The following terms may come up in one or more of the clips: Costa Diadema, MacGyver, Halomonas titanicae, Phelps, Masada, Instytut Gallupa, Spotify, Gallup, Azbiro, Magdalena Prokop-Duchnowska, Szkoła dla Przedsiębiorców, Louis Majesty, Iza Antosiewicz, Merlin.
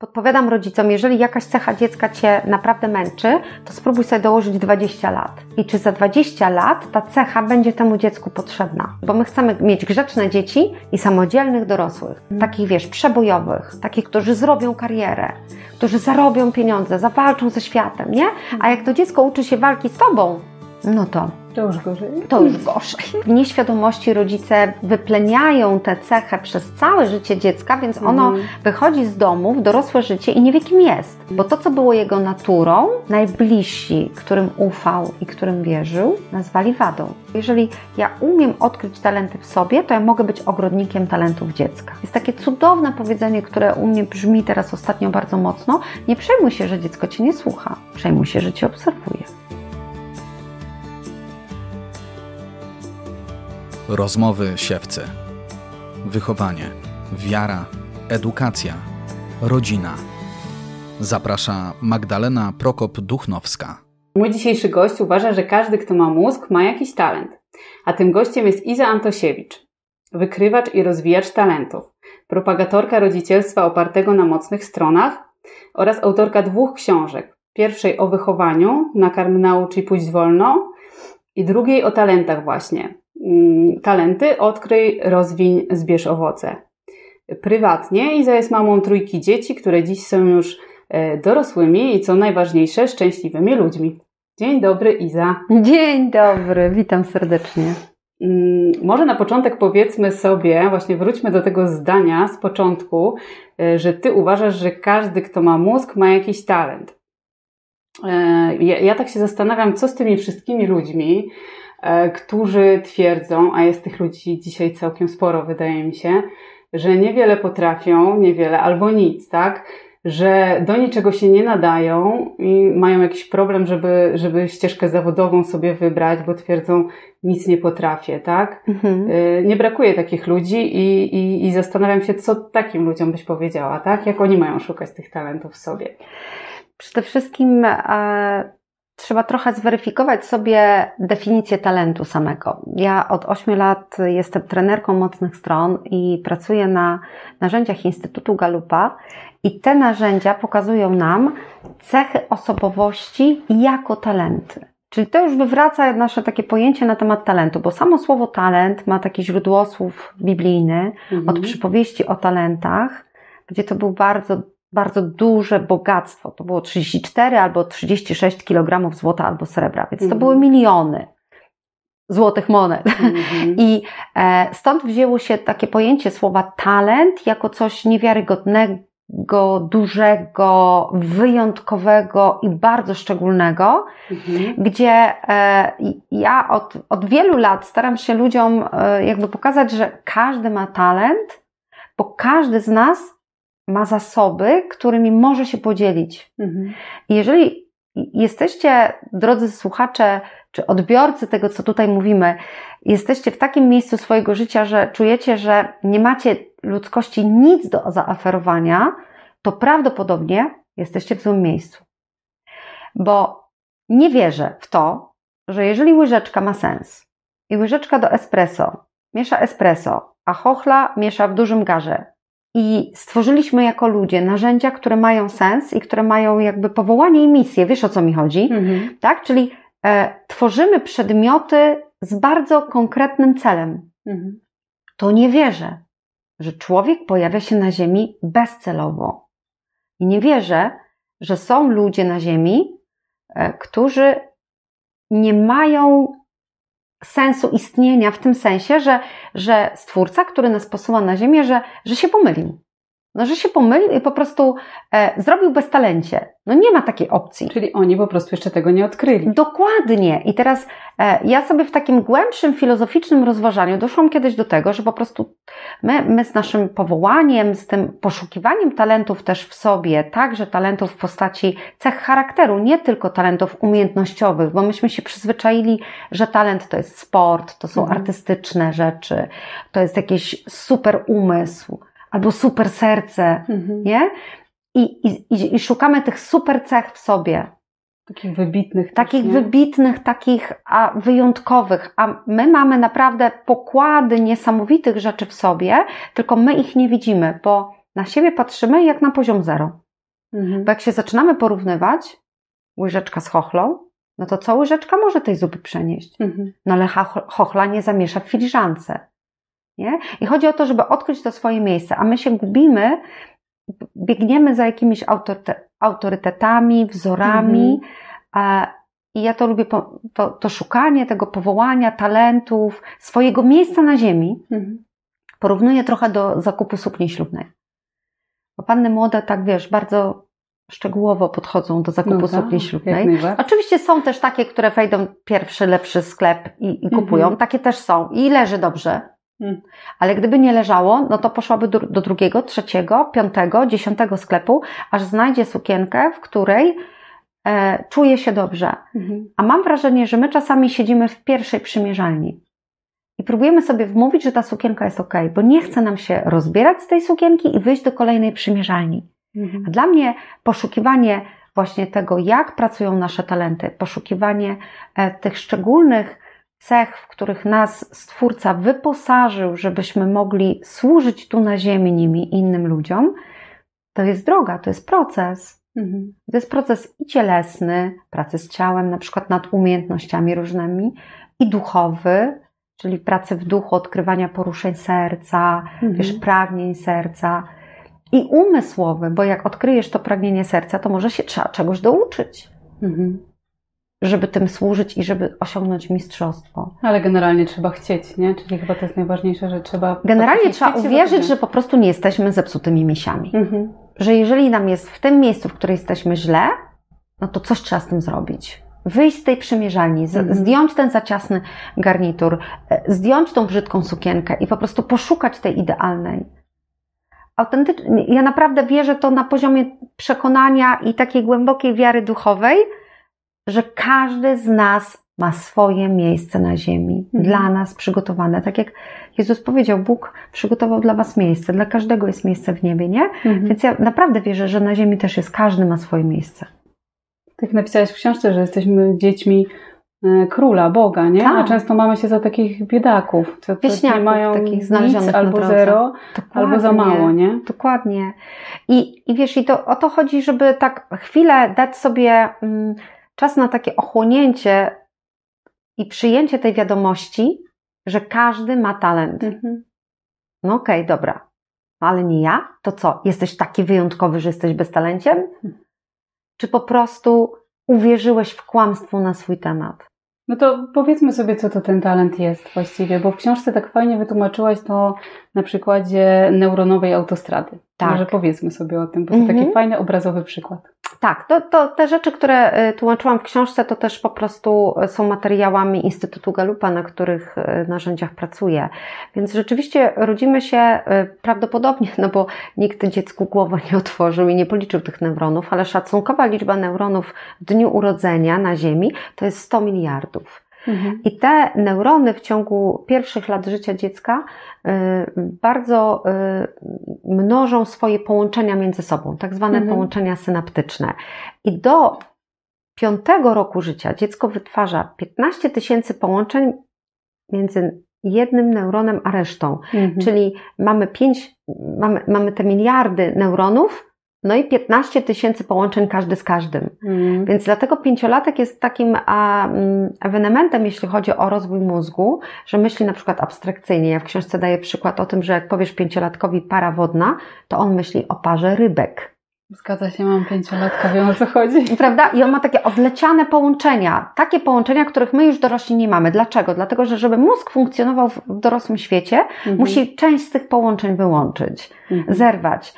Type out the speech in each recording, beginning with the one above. Podpowiadam rodzicom, jeżeli jakaś cecha dziecka Cię naprawdę męczy, to spróbuj sobie dołożyć 20 lat. I czy za 20 lat ta cecha będzie temu dziecku potrzebna? Bo my chcemy mieć grzeczne dzieci i samodzielnych dorosłych. Takich, wiesz, przebojowych. Takich, którzy zrobią karierę. Którzy zarobią pieniądze, zawalczą ze światem, nie? A jak to dziecko uczy się walki z Tobą, no to... to już gorzej. To już gorzej. W nieświadomości rodzice wypleniają tę cechę przez całe życie dziecka, więc ono wychodzi z domu w dorosłe życie i nie wie, kim jest. Bo to, co było jego naturą, najbliżsi, którym ufał i którym wierzył, nazwali wadą. Jeżeli ja umiem odkryć talenty w sobie, to ja mogę być ogrodnikiem talentów dziecka. Jest takie cudowne powiedzenie, które u mnie brzmi teraz ostatnio bardzo mocno. Nie przejmuj się, że dziecko Cię nie słucha. Przejmuj się, że Cię obserwuje. Rozmowy siewcy, wychowanie, wiara, edukacja, rodzina. Zaprasza Magdalena Prokop-Duchnowska. Mój dzisiejszy gość uważa, że każdy, kto ma mózg, ma jakiś talent. A tym gościem jest Iza Antosiewicz, wykrywacz i rozwijacz talentów, propagatorka rodzicielstwa opartego na mocnych stronach oraz autorka 2 książek. Pierwszej o wychowaniu, Nakarm, naucz i pójdź wolno, i drugiej o talentach właśnie. Talenty, odkryj, rozwiń, zbierz owoce. Prywatnie Iza jest mamą 3 dzieci, które dziś są już dorosłymi i co najważniejsze, szczęśliwymi ludźmi. Dzień dobry, Iza. Dzień dobry, witam serdecznie. Może na początek powiedzmy sobie, właśnie wróćmy do tego zdania z początku, że Ty uważasz, że każdy, kto ma mózg, ma jakiś talent. Ja tak się zastanawiam, co z tymi wszystkimi ludźmi, którzy twierdzą, a jest tych ludzi dzisiaj całkiem sporo, wydaje mi się, że niewiele potrafią, niewiele albo nic, tak? Że do niczego się nie nadają i mają jakiś problem, żeby ścieżkę zawodową sobie wybrać, bo twierdzą, nic nie potrafię, tak? Nie brakuje takich ludzi i zastanawiam się, co takim ludziom byś powiedziała, tak? Jak oni mają szukać tych talentów w sobie? Przede wszystkim... Trzeba trochę zweryfikować sobie definicję talentu samego. Ja od 8 lat jestem trenerką mocnych stron i pracuję na narzędziach Instytutu Gallupa i te narzędzia pokazują nam cechy osobowości jako talenty. Czyli to już wywraca nasze takie pojęcie na temat talentu, bo samo słowo talent ma taki źródłosłów biblijny od przypowieści o talentach, gdzie to był bardzo duże bogactwo. To było 34 albo 36 kg złota albo srebra, więc to były miliony złotych monet. I stąd wzięło się takie pojęcie słowa talent jako coś niewiarygodnego, dużego, wyjątkowego i bardzo szczególnego, gdzie ja od wielu lat staram się ludziom jakby pokazać, że każdy ma talent, bo każdy z nas ma zasoby, którymi może się podzielić. I jeżeli jesteście, drodzy słuchacze, czy odbiorcy tego, co tutaj mówimy, jesteście w takim miejscu swojego życia, że czujecie, że nie macie ludzkości nic do zaoferowania, to prawdopodobnie jesteście w złym miejscu. Bo nie wierzę w to, że jeżeli łyżeczka ma sens i łyżeczka do espresso miesza espresso, a chochla miesza w dużym garze, i stworzyliśmy jako ludzie narzędzia, które mają sens i które mają jakby powołanie i misję. Wiesz, o co mi chodzi? Tak? Czyli tworzymy przedmioty z bardzo konkretnym celem. To nie wierzę, że człowiek pojawia się na ziemi bezcelowo. I nie wierzę, że są ludzie na ziemi, którzy nie mają sensu istnienia w tym sensie, że Stwórca, który nas posyła na ziemię, że się pomylił. No, że się pomylił i po prostu zrobił beztalencie. No nie ma takiej opcji. Czyli oni po prostu jeszcze tego nie odkryli. Dokładnie. I teraz ja sobie w takim głębszym, filozoficznym rozważaniu doszłam kiedyś do tego, że po prostu my z naszym powołaniem, z tym poszukiwaniem talentów też w sobie, także talentów w postaci cech charakteru, nie tylko talentów umiejętnościowych, bo myśmy się przyzwyczaili, że talent to jest sport, to są artystyczne rzeczy, to jest jakiś super umysł. Albo super serce, nie? I szukamy tych super cech w sobie. Takich wybitnych. Takich wyjątkowych. A my mamy naprawdę pokłady niesamowitych rzeczy w sobie, tylko my ich nie widzimy, bo na siebie patrzymy jak na poziom 0. Bo jak się zaczynamy porównywać, łyżeczka z chochlą, no to co łyżeczka może tej zupy przenieść? No ale chochla nie zamiesza w filiżance. Nie? I chodzi o to, żeby odkryć to swoje miejsce, a my się gubimy, biegniemy za jakimiś autorytetami, wzorami. I ja to lubię, to szukanie tego powołania, talentów, swojego miejsca na ziemi. Porównuję trochę do zakupu sukni ślubnej. Bo panny młode, tak wiesz, bardzo szczegółowo podchodzą do zakupu sukni ślubnej. Oczywiście są też takie, które wejdą pierwszy, lepszy sklep i kupują. Takie też są i leży dobrze. Ale gdyby nie leżało, no to poszłaby do drugiego, trzeciego, piątego, 10 sklepu, aż znajdzie sukienkę, w której czuje się dobrze. A mam wrażenie, że my czasami siedzimy w pierwszej przymierzalni i próbujemy sobie wmówić, że ta sukienka jest ok, bo nie chce nam się rozbierać z tej sukienki i wyjść do kolejnej przymierzalni. A dla mnie poszukiwanie właśnie tego, jak pracują nasze talenty, poszukiwanie tych szczególnych cech, w których nas Stwórca wyposażył, żebyśmy mogli służyć tu na ziemi nimi innym ludziom, to jest droga, to jest proces. To jest proces i cielesny, pracy z ciałem, na przykład nad umiejętnościami różnymi, i duchowy, czyli pracy w duchu, odkrywania poruszeń serca, wiesz, pragnień serca, i umysłowy, bo jak odkryjesz to pragnienie serca, to może się trzeba czegoś douczyć, żeby tym służyć i żeby osiągnąć mistrzostwo. Ale generalnie trzeba chcieć, nie? Czyli chyba to jest najważniejsze, że trzeba... Generalnie trzeba uwierzyć, że po prostu nie jesteśmy zepsutymi misiami. Że jeżeli nam jest w tym miejscu, w którym jesteśmy źle, no to coś trzeba z tym zrobić. Wyjść z tej przymierzalni, zdjąć ten za ciasny garnitur, zdjąć tą brzydką sukienkę i po prostu poszukać tej idealnej. Autentycznie, ja naprawdę wierzę to na poziomie przekonania i takiej głębokiej wiary duchowej, że każdy z nas ma swoje miejsce na ziemi, dla nas przygotowane. Tak jak Jezus powiedział, Bóg przygotował dla was miejsce, dla każdego jest miejsce w niebie, nie? Więc ja naprawdę wierzę, że na ziemi też jest, każdy ma swoje miejsce. Tak napisałaś w książce, że jesteśmy dziećmi króla, Boga, nie? Tak. A często mamy się za takich biedaków, co nie mają takich znalezionych nic, albo zero, albo za mało, nie? Dokładnie. I wiesz, i to o to chodzi, żeby tak chwilę dać sobie czas na takie ochłonięcie i przyjęcie tej wiadomości, że każdy ma talent. No okej, dobra. No ale nie ja? To co? Jesteś taki wyjątkowy, że jesteś beztalenciem? Czy po prostu uwierzyłeś w kłamstwo na swój temat? No to powiedzmy sobie, co to ten talent jest właściwie, bo w książce tak fajnie wytłumaczyłaś to na przykładzie neuronowej autostrady. Tak. Może powiedzmy sobie o tym, bo to taki fajny, obrazowy przykład. Tak, to te rzeczy, które tłumaczyłam w książce, to też po prostu są materiałami Instytutu Gallupa, na których narzędziach pracuję. Więc rzeczywiście rodzimy się prawdopodobnie, no bo nikt dziecku głowy nie otworzył i nie policzył tych neuronów, ale szacunkowa liczba neuronów w dniu urodzenia na Ziemi to jest 100 miliardów. I te neurony w ciągu pierwszych lat życia dziecka bardzo mnożą swoje połączenia między sobą, tak zwane połączenia synaptyczne. I do 5 roku życia dziecko wytwarza 15 tysięcy połączeń między jednym neuronem a resztą. Czyli mamy te miliardy neuronów, no i 15 tysięcy połączeń każdy z każdym. Więc dlatego 5-latek jest takim ewenementem, jeśli chodzi o rozwój mózgu, że myśli na przykład abstrakcyjnie. Ja w książce daję przykład o tym, że jak powiesz 5-latkowi para wodna, to on myśli o parze rybek. Zgadza się, mam 5-latka, wiem o co chodzi. Prawda? I on ma takie odleciane połączenia. Takie połączenia, których my już dorośli nie mamy. Dlaczego? Dlatego, że żeby mózg funkcjonował w dorosłym świecie, musi część z tych połączeń wyłączyć, zerwać.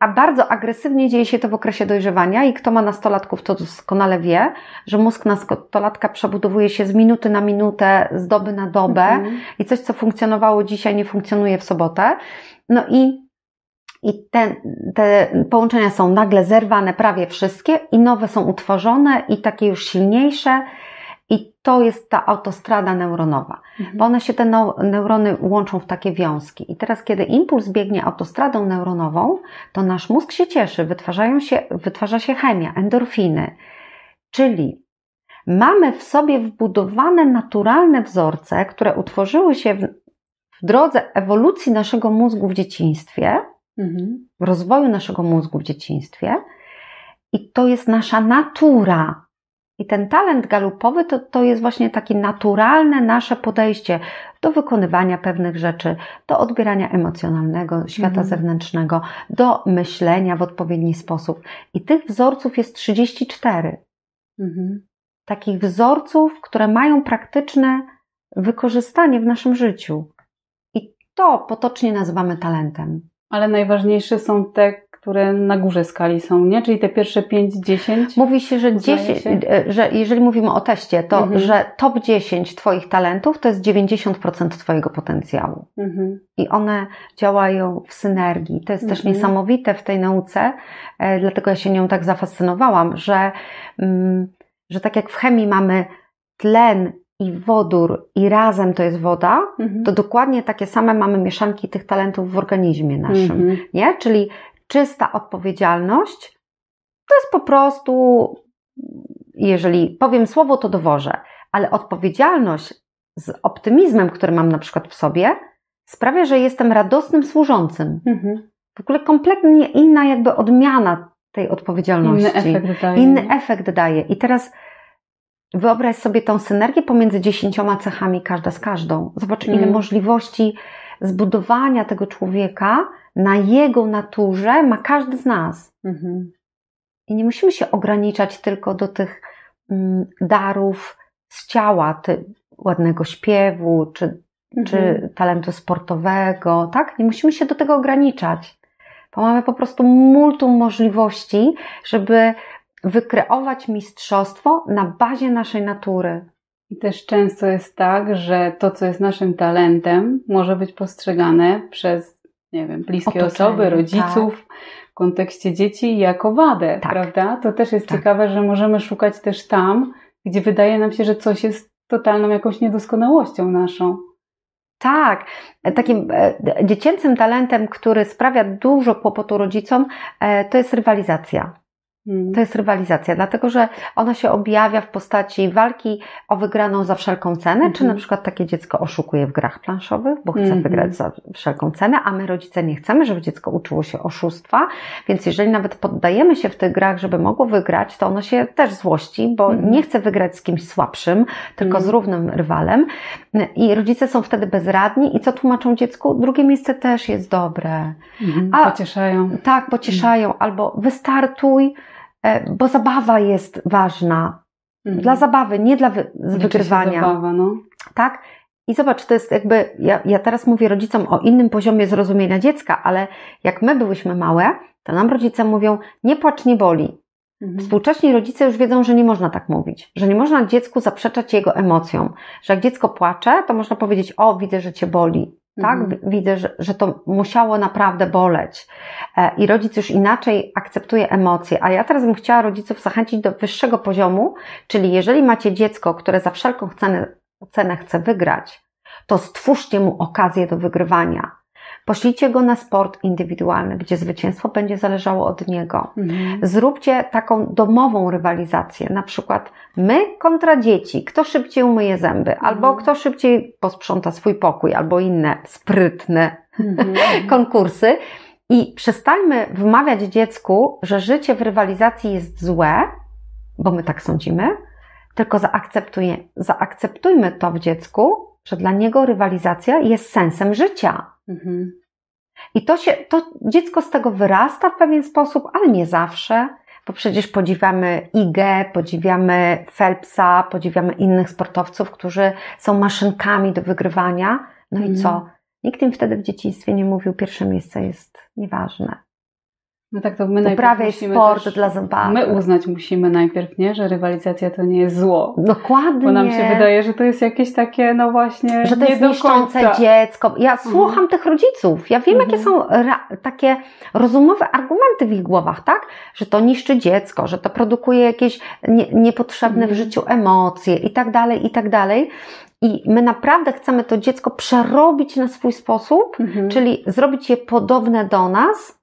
A bardzo agresywnie dzieje się to w okresie dojrzewania i kto ma nastolatków, to doskonale wie, że mózg nastolatka przebudowuje się z minuty na minutę, z doby na dobę i coś, co funkcjonowało dzisiaj, nie funkcjonuje w sobotę. No i te połączenia są nagle zerwane, prawie wszystkie, i nowe są utworzone i takie już silniejsze, i to jest ta autostrada neuronowa, bo one się, te neurony łączą w takie wiązki. I teraz, kiedy impuls biegnie autostradą neuronową, to nasz mózg się cieszy, wytwarza się chemia, endorfiny, czyli mamy w sobie wbudowane naturalne wzorce, które utworzyły się w drodze ewolucji naszego mózgu w dzieciństwie, w rozwoju naszego mózgu w dzieciństwie, I to jest nasza natura. I ten talent galupowy to jest właśnie takie naturalne nasze podejście do wykonywania pewnych rzeczy, do odbierania emocjonalnego, świata zewnętrznego, do myślenia w odpowiedni sposób. I tych wzorców jest 34. Takich wzorców, które mają praktyczne wykorzystanie w naszym życiu. I to potocznie nazywamy talentem. Ale najważniejsze są te, które na górze skali są, nie? Czyli te pierwsze 5-10? Mówi się, że 10, że jeżeli mówimy o teście, to że top 10 Twoich talentów to jest 90% Twojego potencjału. I one działają w synergii. To jest też niesamowite w tej nauce, dlatego ja się nią tak zafascynowałam, że tak jak w chemii mamy tlen i wodór i razem to jest woda, to dokładnie takie same mamy mieszanki tych talentów w organizmie naszym. Nie? Czyli czysta odpowiedzialność to jest po prostu, jeżeli powiem słowo, to dowożę, ale odpowiedzialność z optymizmem, który mam na przykład w sobie, sprawia, że jestem radosnym służącym. W ogóle kompletnie inna jakby odmiana tej odpowiedzialności. Inny efekt daje. I teraz wyobraź sobie tą synergię pomiędzy 10 cechami, każda z każdą. Zobacz, ile możliwości zbudowania tego człowieka na jego naturze ma każdy z nas. I nie musimy się ograniczać tylko do tych darów z ciała, ładnego śpiewu, czy talentu sportowego, tak? Nie musimy się do tego ograniczać. Bo mamy po prostu multum możliwości, żeby wykreować mistrzostwo na bazie naszej natury. I też często jest tak, że to, co jest naszym talentem, może być postrzegane przez, nie wiem, bliskie osoby, rodziców, w kontekście dzieci jako wadę, prawda? To też jest ciekawe, że możemy szukać też tam, gdzie wydaje nam się, że coś jest totalną jakąś niedoskonałością naszą. Tak, takim dziecięcym talentem, który sprawia dużo kłopotu rodzicom, to jest rywalizacja. To jest rywalizacja, dlatego że ona się objawia w postaci walki o wygraną za wszelką cenę, czy na przykład takie dziecko oszukuje w grach planszowych, bo chce wygrać za wszelką cenę, a my rodzice nie chcemy, żeby dziecko uczyło się oszustwa, więc jeżeli nawet poddajemy się w tych grach, żeby mogło wygrać, to ono się też złości, bo nie chce wygrać z kimś słabszym, tylko z równym rywalem i rodzice są wtedy bezradni i co tłumaczą dziecku? Drugie miejsce też jest dobre. Pocieszają. Tak, pocieszają, albo wystartuj, bo zabawa jest ważna. Dla zabawy, nie dla wykrywania. Zabawa, no. Tak? I zobacz, to jest jakby, ja teraz mówię rodzicom o innym poziomie zrozumienia dziecka, ale jak my byłyśmy małe, to nam rodzice mówią, nie płacz, nie boli. Współcześni rodzice już wiedzą, że nie można tak mówić, że nie można dziecku zaprzeczać jego emocjom, że jak dziecko płacze, to można powiedzieć, o, widzę, że cię boli. Tak? Widzę, że to musiało naprawdę boleć i rodzic już inaczej akceptuje emocje, a ja teraz bym chciała rodziców zachęcić do wyższego poziomu, czyli jeżeli macie dziecko, które za wszelką cenę chce wygrać, to stwórzcie mu okazję do wygrywania. Poślijcie go na sport indywidualny, gdzie zwycięstwo będzie zależało od niego. Zróbcie taką domową rywalizację, na przykład my kontra dzieci, kto szybciej umyje zęby, albo kto szybciej posprząta swój pokój, albo inne sprytne konkursy. I przestańmy wmawiać dziecku, że życie w rywalizacji jest złe, bo my tak sądzimy, tylko zaakceptujmy to w dziecku, że dla niego rywalizacja jest sensem życia. I to dziecko z tego wyrasta w pewien sposób, ale nie zawsze, bo przecież podziwiamy Igę, podziwiamy Phelpsa, podziwiamy innych sportowców, którzy są maszynkami do wygrywania. No i co? Nikt im wtedy w dzieciństwie nie mówił, pierwsze miejsce jest nieważne. No tak, to my uprawiaj sport dla zabawy. My uznać musimy najpierw, nie? Że rywalizacja to nie jest zło. Dokładnie. Bo nam się wydaje, że to jest jakieś takie, no właśnie, że to jest niszczące dziecko. Ja słucham tych rodziców. Ja wiem, jakie są takie rozumowe argumenty w ich głowach, tak? Że to niszczy dziecko, że to produkuje jakieś niepotrzebne w życiu emocje i tak dalej, i tak dalej. I my naprawdę chcemy to dziecko przerobić na swój sposób, czyli zrobić je podobne do nas,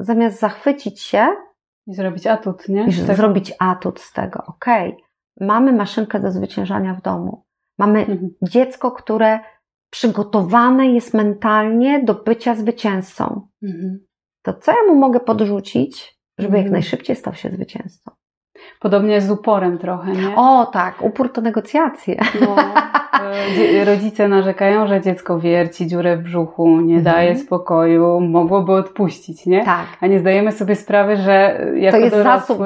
zamiast zachwycić się i zrobić atut, nie? Zrobić atut z tego. Okej, mamy maszynkę do zwyciężania w domu. Mamy dziecko, które przygotowane jest mentalnie do bycia zwycięzcą. To co ja mu mogę podrzucić, żeby jak najszybciej stał się zwycięzcą. Podobnie z uporem trochę, nie? O tak, upór to negocjacje. No, rodzice narzekają, że dziecko wierci dziurę w brzuchu, nie daje spokoju, mogłoby odpuścić, nie? Tak. A nie zdajemy sobie sprawy, że jako to jest dorosły, zasób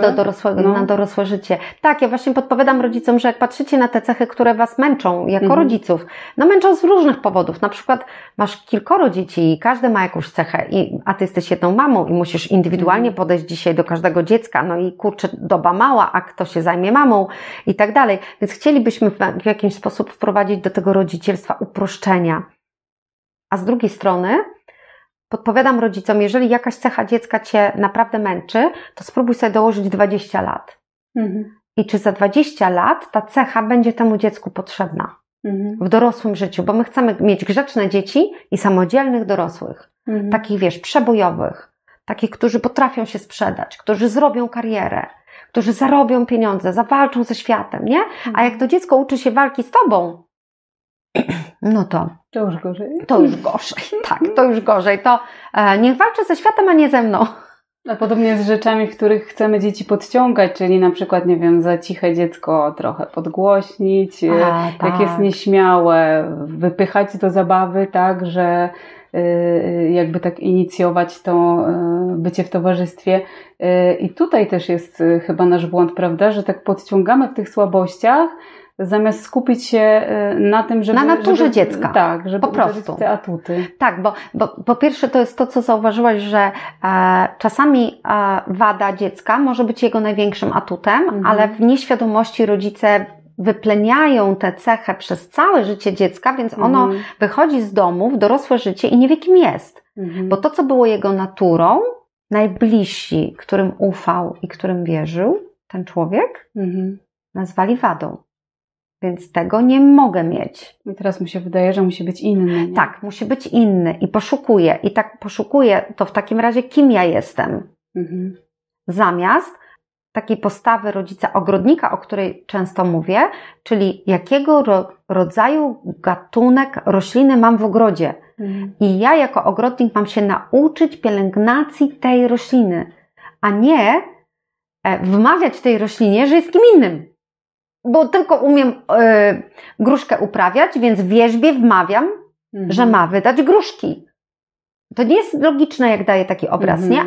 do na dorosłe życie. Tak, ja właśnie podpowiadam rodzicom, że jak patrzycie na te cechy, które Was męczą jako rodziców, no męczą z różnych powodów. Na przykład masz kilkoro dzieci i każdy ma jakąś cechę, a Ty jesteś jedną mamą i musisz indywidualnie podejść dzisiaj do każdego dziecka. No i kurczę, doba mała, a kto się zajmie mamą i tak dalej. Więc chcielibyśmy w jakiś sposób wprowadzić do tego rodzicielstwa uproszczenia. A z drugiej strony podpowiadam rodzicom, jeżeli jakaś cecha dziecka Cię naprawdę męczy, to spróbuj sobie dołożyć 20 lat. I czy za 20 lat ta cecha będzie temu dziecku potrzebna w dorosłym życiu, bo my chcemy mieć grzeczne dzieci i samodzielnych dorosłych. Takich, wiesz, przebojowych. Takich, którzy potrafią się sprzedać, którzy zrobią karierę, którzy zarobią pieniądze, zawalczą ze światem, nie? A jak to dziecko uczy się walki z tobą, no to... To już gorzej. To już gorzej, tak, to już gorzej. To niech walczy ze światem, a nie ze mną. A podobnie z rzeczami, w których chcemy dzieci podciągać, czyli na przykład, nie wiem, za ciche dziecko trochę podgłośnić, tak. Jak jest nieśmiałe, wypychać do zabawy, tak, że... jakby tak inicjować to bycie w towarzystwie. I tutaj też jest chyba nasz błąd, prawda, że tak podciągamy w tych słabościach, zamiast skupić się na tym, żeby... Na naturze dziecka. Tak, żeby po prostu te atuty. Tak, bo po pierwsze to jest to, co zauważyłaś, że czasami wada dziecka może być jego największym atutem, ale w nieświadomości rodzice wypleniają tę cechę przez całe życie dziecka, więc ono wychodzi z domu w dorosłe życie i nie wie, kim jest. Bo to, co było jego naturą, najbliżsi, którym ufał i którym wierzył ten człowiek, nazwali wadą. Więc tego nie mogę mieć. I teraz mu się wydaje, że musi być inny. Nie? Tak, musi być inny i poszukuje. I tak poszukuje to w takim razie, kim ja jestem. Zamiast takiej postawy rodzica ogrodnika, o której często mówię, czyli jakiego rodzaju gatunek rośliny mam w ogrodzie. I ja jako ogrodnik mam się nauczyć pielęgnacji tej rośliny, a nie wmawiać tej roślinie, że jest kim innym. Bo tylko umiem gruszkę uprawiać, więc wierzbie wmawiam, że ma wydać gruszki. To nie jest logiczne, jak daje taki obraz, nie?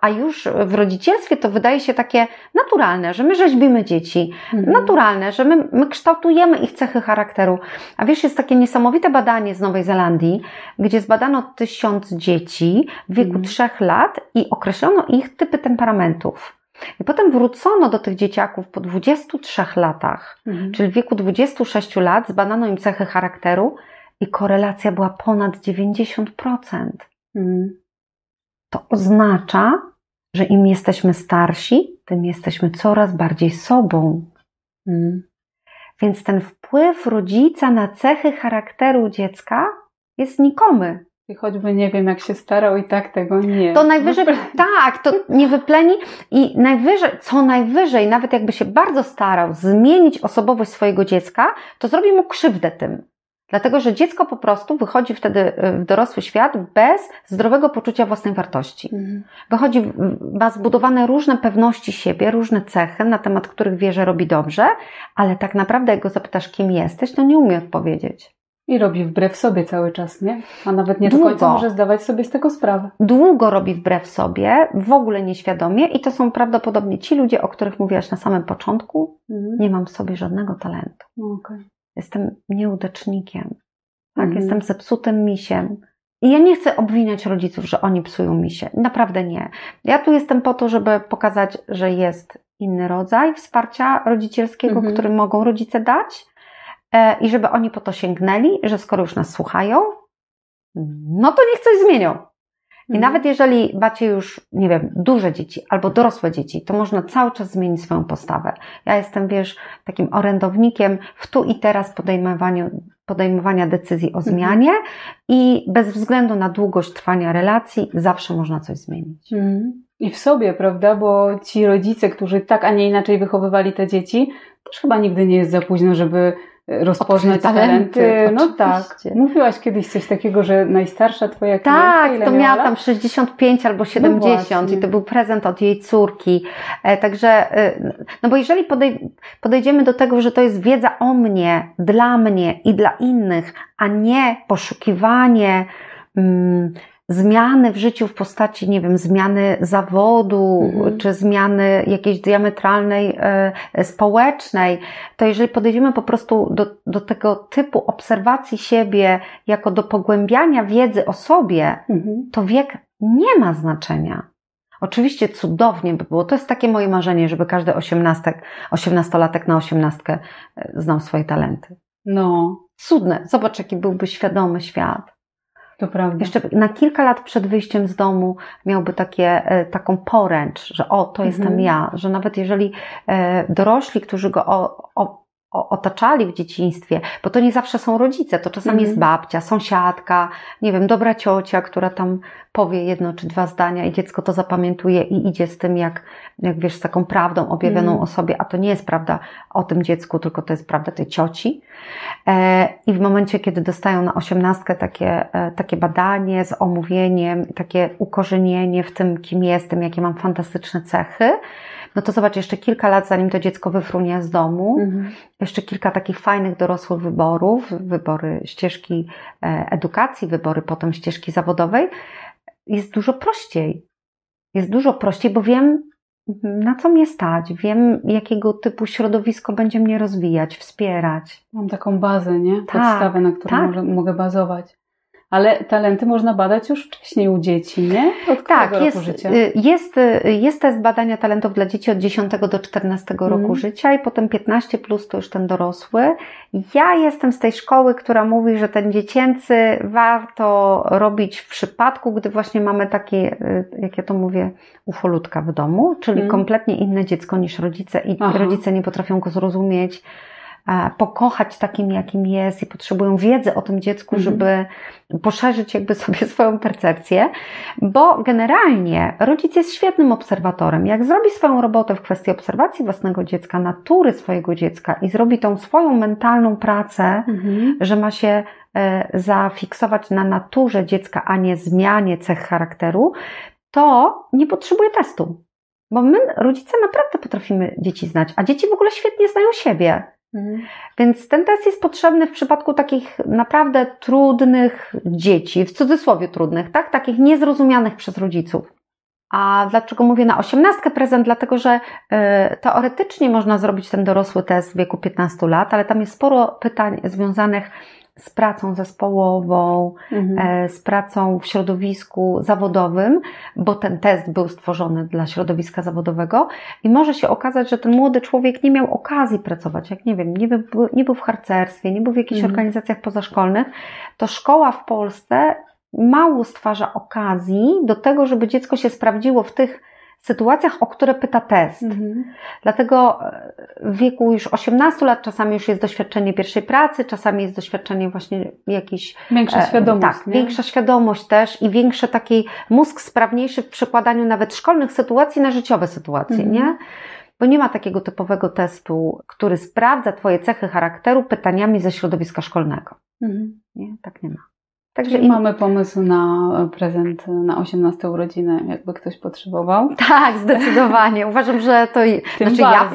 A już w rodzicielstwie to wydaje się takie naturalne, że my rzeźbimy dzieci, naturalne, że my kształtujemy ich cechy charakteru. A wiesz, jest takie niesamowite badanie z Nowej Zelandii, gdzie zbadano 1000 dzieci w wieku 3 lat i określono ich typy temperamentów. I potem wrócono do tych dzieciaków po 23 latach, czyli w wieku 26 lat zbadano im cechy charakteru i korelacja była ponad 90%. To oznacza, że im jesteśmy starsi, tym jesteśmy coraz bardziej sobą. Więc ten wpływ rodzica na cechy charakteru dziecka jest nikomy. I choćby nie wiem, jak się starał, i tak tego nie... To najwyżej, tak, to nie wypleni i najwyżej, co najwyżej, nawet jakby się bardzo starał zmienić osobowość swojego dziecka, to zrobi mu krzywdę tym. Dlatego, że dziecko po prostu wychodzi wtedy w dorosły świat bez zdrowego poczucia własnej wartości. Wychodzi, ma zbudowane różne pewności siebie, różne cechy, na temat których wie, że robi dobrze, ale tak naprawdę jak go zapytasz, kim jesteś, to nie umie odpowiedzieć. I robi wbrew sobie cały czas, nie? A nawet nie do końca może zdawać sobie z tego sprawę. Długo robi wbrew sobie, w ogóle nieświadomie i to są prawdopodobnie ci ludzie, o których mówiłaś na samym początku. Nie mam w sobie żadnego talentu. Okej. Jestem nieudacznikiem, tak? Jestem zepsutym misiem. I ja nie chcę obwiniać rodziców, że oni psują misie. Naprawdę nie. Ja tu jestem po to, żeby pokazać, że jest inny rodzaj wsparcia rodzicielskiego, który mogą rodzice dać i żeby oni po to sięgnęli, że skoro już nas słuchają, no to niech coś zmienią. I nawet jeżeli macie już, nie wiem, duże dzieci albo dorosłe dzieci, to można cały czas zmienić swoją postawę. Ja jestem, wiesz, takim orędownikiem w tu i teraz podejmowania decyzji o zmianie i bez względu na długość trwania relacji zawsze można coś zmienić. I w sobie, prawda, bo ci rodzice, którzy tak, a nie inaczej wychowywali te dzieci, też chyba nigdy nie jest za późno, żeby rozpoznać talenty. No tak. Mówiłaś kiedyś coś takiego, że najstarsza twoja klientka, ile to miała tam 65 albo 70 no i to był prezent od jej córki. Także, no bo jeżeli podejdziemy do tego, że to jest wiedza o mnie, dla mnie i dla innych, a nie poszukiwanie zmiany w życiu w postaci, nie wiem, zmiany zawodu, czy zmiany jakiejś diametralnej, społecznej, to jeżeli podejdziemy po prostu do tego typu obserwacji siebie jako do pogłębiania wiedzy o sobie, to wiek nie ma znaczenia. Oczywiście cudownie by było. To jest takie moje marzenie, żeby każdy osiemnastolatek na osiemnastkę znał swoje talenty. No. Cudne. Zobacz, jaki byłby świadomy świat. To prawda. Jeszcze na kilka lat przed wyjściem z domu miałby taką poręcz, że o, to jestem ja, że nawet jeżeli dorośli, którzy go otaczali w dzieciństwie, bo to nie zawsze są rodzice, to czasami jest babcia, sąsiadka, nie wiem, dobra ciocia, która tam powie jedno czy dwa zdania i dziecko to zapamiętuje i idzie z tym, jak wiesz, z taką prawdą objawioną o sobie, a to nie jest prawda o tym dziecku, tylko to jest prawda tej cioci. I w momencie, kiedy dostają na osiemnastkę takie badanie z omówieniem, takie ukorzenienie w tym, kim jestem, jakie mam fantastyczne cechy, no to zobacz, jeszcze kilka lat, zanim to dziecko wyfrunie z domu, jeszcze kilka takich fajnych dorosłych wyborów, wybory ścieżki edukacji, wybory potem ścieżki zawodowej, jest dużo prościej. Jest dużo prościej, bo wiem, na co mnie stać, wiem, jakiego typu środowisko będzie mnie rozwijać, wspierać. Mam taką bazę, nie? Podstawę, na którą mogę bazować. Ale talenty można badać już wcześniej u dzieci, nie? Od którego roku życia? Jest test badania talentów dla dzieci od 10 do 14 roku życia i potem 15 plus to już ten dorosły. Ja jestem z tej szkoły, która mówi, że ten dziecięcy warto robić w przypadku, gdy właśnie mamy takie, jak ja to mówię, ufolutka w domu, czyli kompletnie inne dziecko niż rodzice i rodzice nie potrafią go zrozumieć, pokochać takim, jakim jest i potrzebują wiedzy o tym dziecku, żeby poszerzyć jakby sobie swoją percepcję, bo generalnie rodzic jest świetnym obserwatorem. Jak zrobi swoją robotę w kwestii obserwacji własnego dziecka, natury swojego dziecka i zrobi tą swoją mentalną pracę, że ma się zafiksować na naturze dziecka, a nie zmianie cech charakteru, to nie potrzebuje testu. Bo my, rodzice, naprawdę potrafimy dzieci znać, a dzieci w ogóle świetnie znają siebie. Więc ten test jest potrzebny w przypadku takich naprawdę trudnych dzieci, w cudzysłowie trudnych, tak? Takich niezrozumianych przez rodziców. A dlaczego mówię na osiemnastkę prezent? Dlatego, że teoretycznie można zrobić ten dorosły test w wieku 15 lat, ale tam jest sporo pytań związanych z pracą zespołową, z pracą w środowisku zawodowym, bo ten test był stworzony dla środowiska zawodowego i może się okazać, że ten młody człowiek nie miał okazji pracować, jak nie był w harcerstwie, nie był w jakichś organizacjach pozaszkolnych, to szkoła w Polsce mało stwarza okazji do tego, żeby dziecko się sprawdziło w tych sytuacjach, o które pyta test. Dlatego w wieku już 18 lat czasami już jest doświadczenie pierwszej pracy, czasami jest doświadczenie właśnie jakiejś... Większa świadomość. Tak, nie? Większa świadomość też i większy taki mózg sprawniejszy w przekładaniu nawet szkolnych sytuacji na życiowe sytuacje, nie? Bo nie ma takiego typowego testu, który sprawdza twoje cechy charakteru pytaniami ze środowiska szkolnego. Nie? Tak nie ma. Także mamy pomysł na prezent na 18 urodzinę, jakby ktoś potrzebował. Tak, zdecydowanie. Uważam, że to...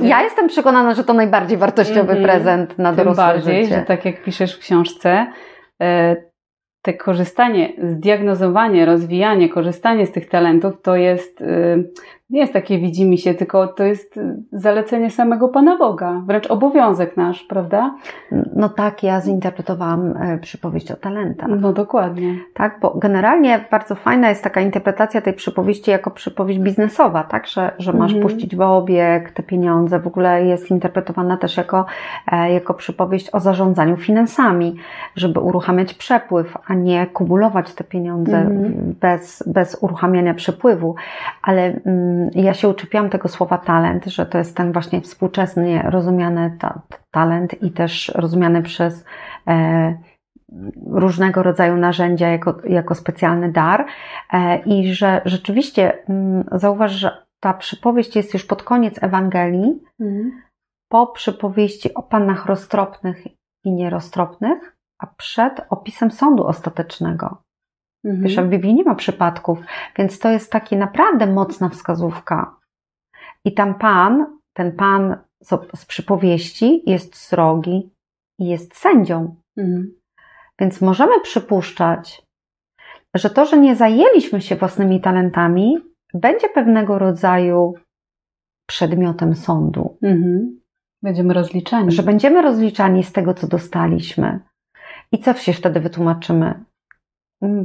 Ja jestem przekonana, że to najbardziej wartościowy prezent na dorosłe życie. Tym bardziej, że tak jak piszesz w książce, te korzystanie, zdiagnozowanie, rozwijanie, korzystanie z tych talentów to jest... Nie jest takie widzimy się, tylko to jest zalecenie samego Pana Boga, wręcz obowiązek nasz, prawda? No tak, ja zinterpretowałam przypowieść o talentach. No dokładnie. Tak, bo generalnie bardzo fajna jest taka interpretacja tej przypowieści jako przypowieść biznesowa, tak, że masz puścić w obieg te pieniądze, w ogóle jest interpretowana też jako przypowieść o zarządzaniu finansami, żeby uruchamiać przepływ, a nie kumulować te pieniądze bez uruchamiania przepływu, ale... Ja się uczepiłam tego słowa talent, że to jest ten właśnie współczesnie rozumiany talent i też rozumiany przez różnego rodzaju narzędzia jako specjalny dar i że rzeczywiście zauważ, że ta przypowieść jest już pod koniec Ewangelii, po przypowieści o pannach roztropnych i nieroztropnych, a przed opisem sądu ostatecznego. Wiesz, a w Biblii nie ma przypadków, więc to jest taka naprawdę mocna wskazówka. I tam Pan, ten Pan z przypowieści jest srogi i jest sędzią. Więc możemy przypuszczać, że to, że nie zajęliśmy się własnymi talentami, będzie pewnego rodzaju przedmiotem sądu. Będziemy rozliczani. Że będziemy rozliczani z tego, co dostaliśmy. I co się wtedy wytłumaczymy?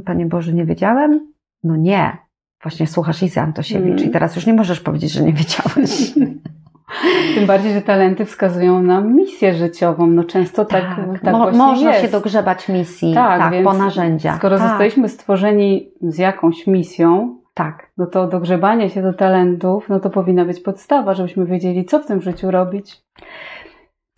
Panie Boże, nie wiedziałem? No nie. Właśnie słuchasz Izy Antosiewicz i teraz już nie możesz powiedzieć, że nie wiedziałeś. Tym bardziej, że talenty wskazują na misję życiową. No często tak właśnie można jest. Się dogrzebać misji, więc po narzędziach. Skoro zostaliśmy stworzeni z jakąś misją, no to dogrzebanie się do talentów, no to powinna być podstawa, żebyśmy wiedzieli, co w tym życiu robić.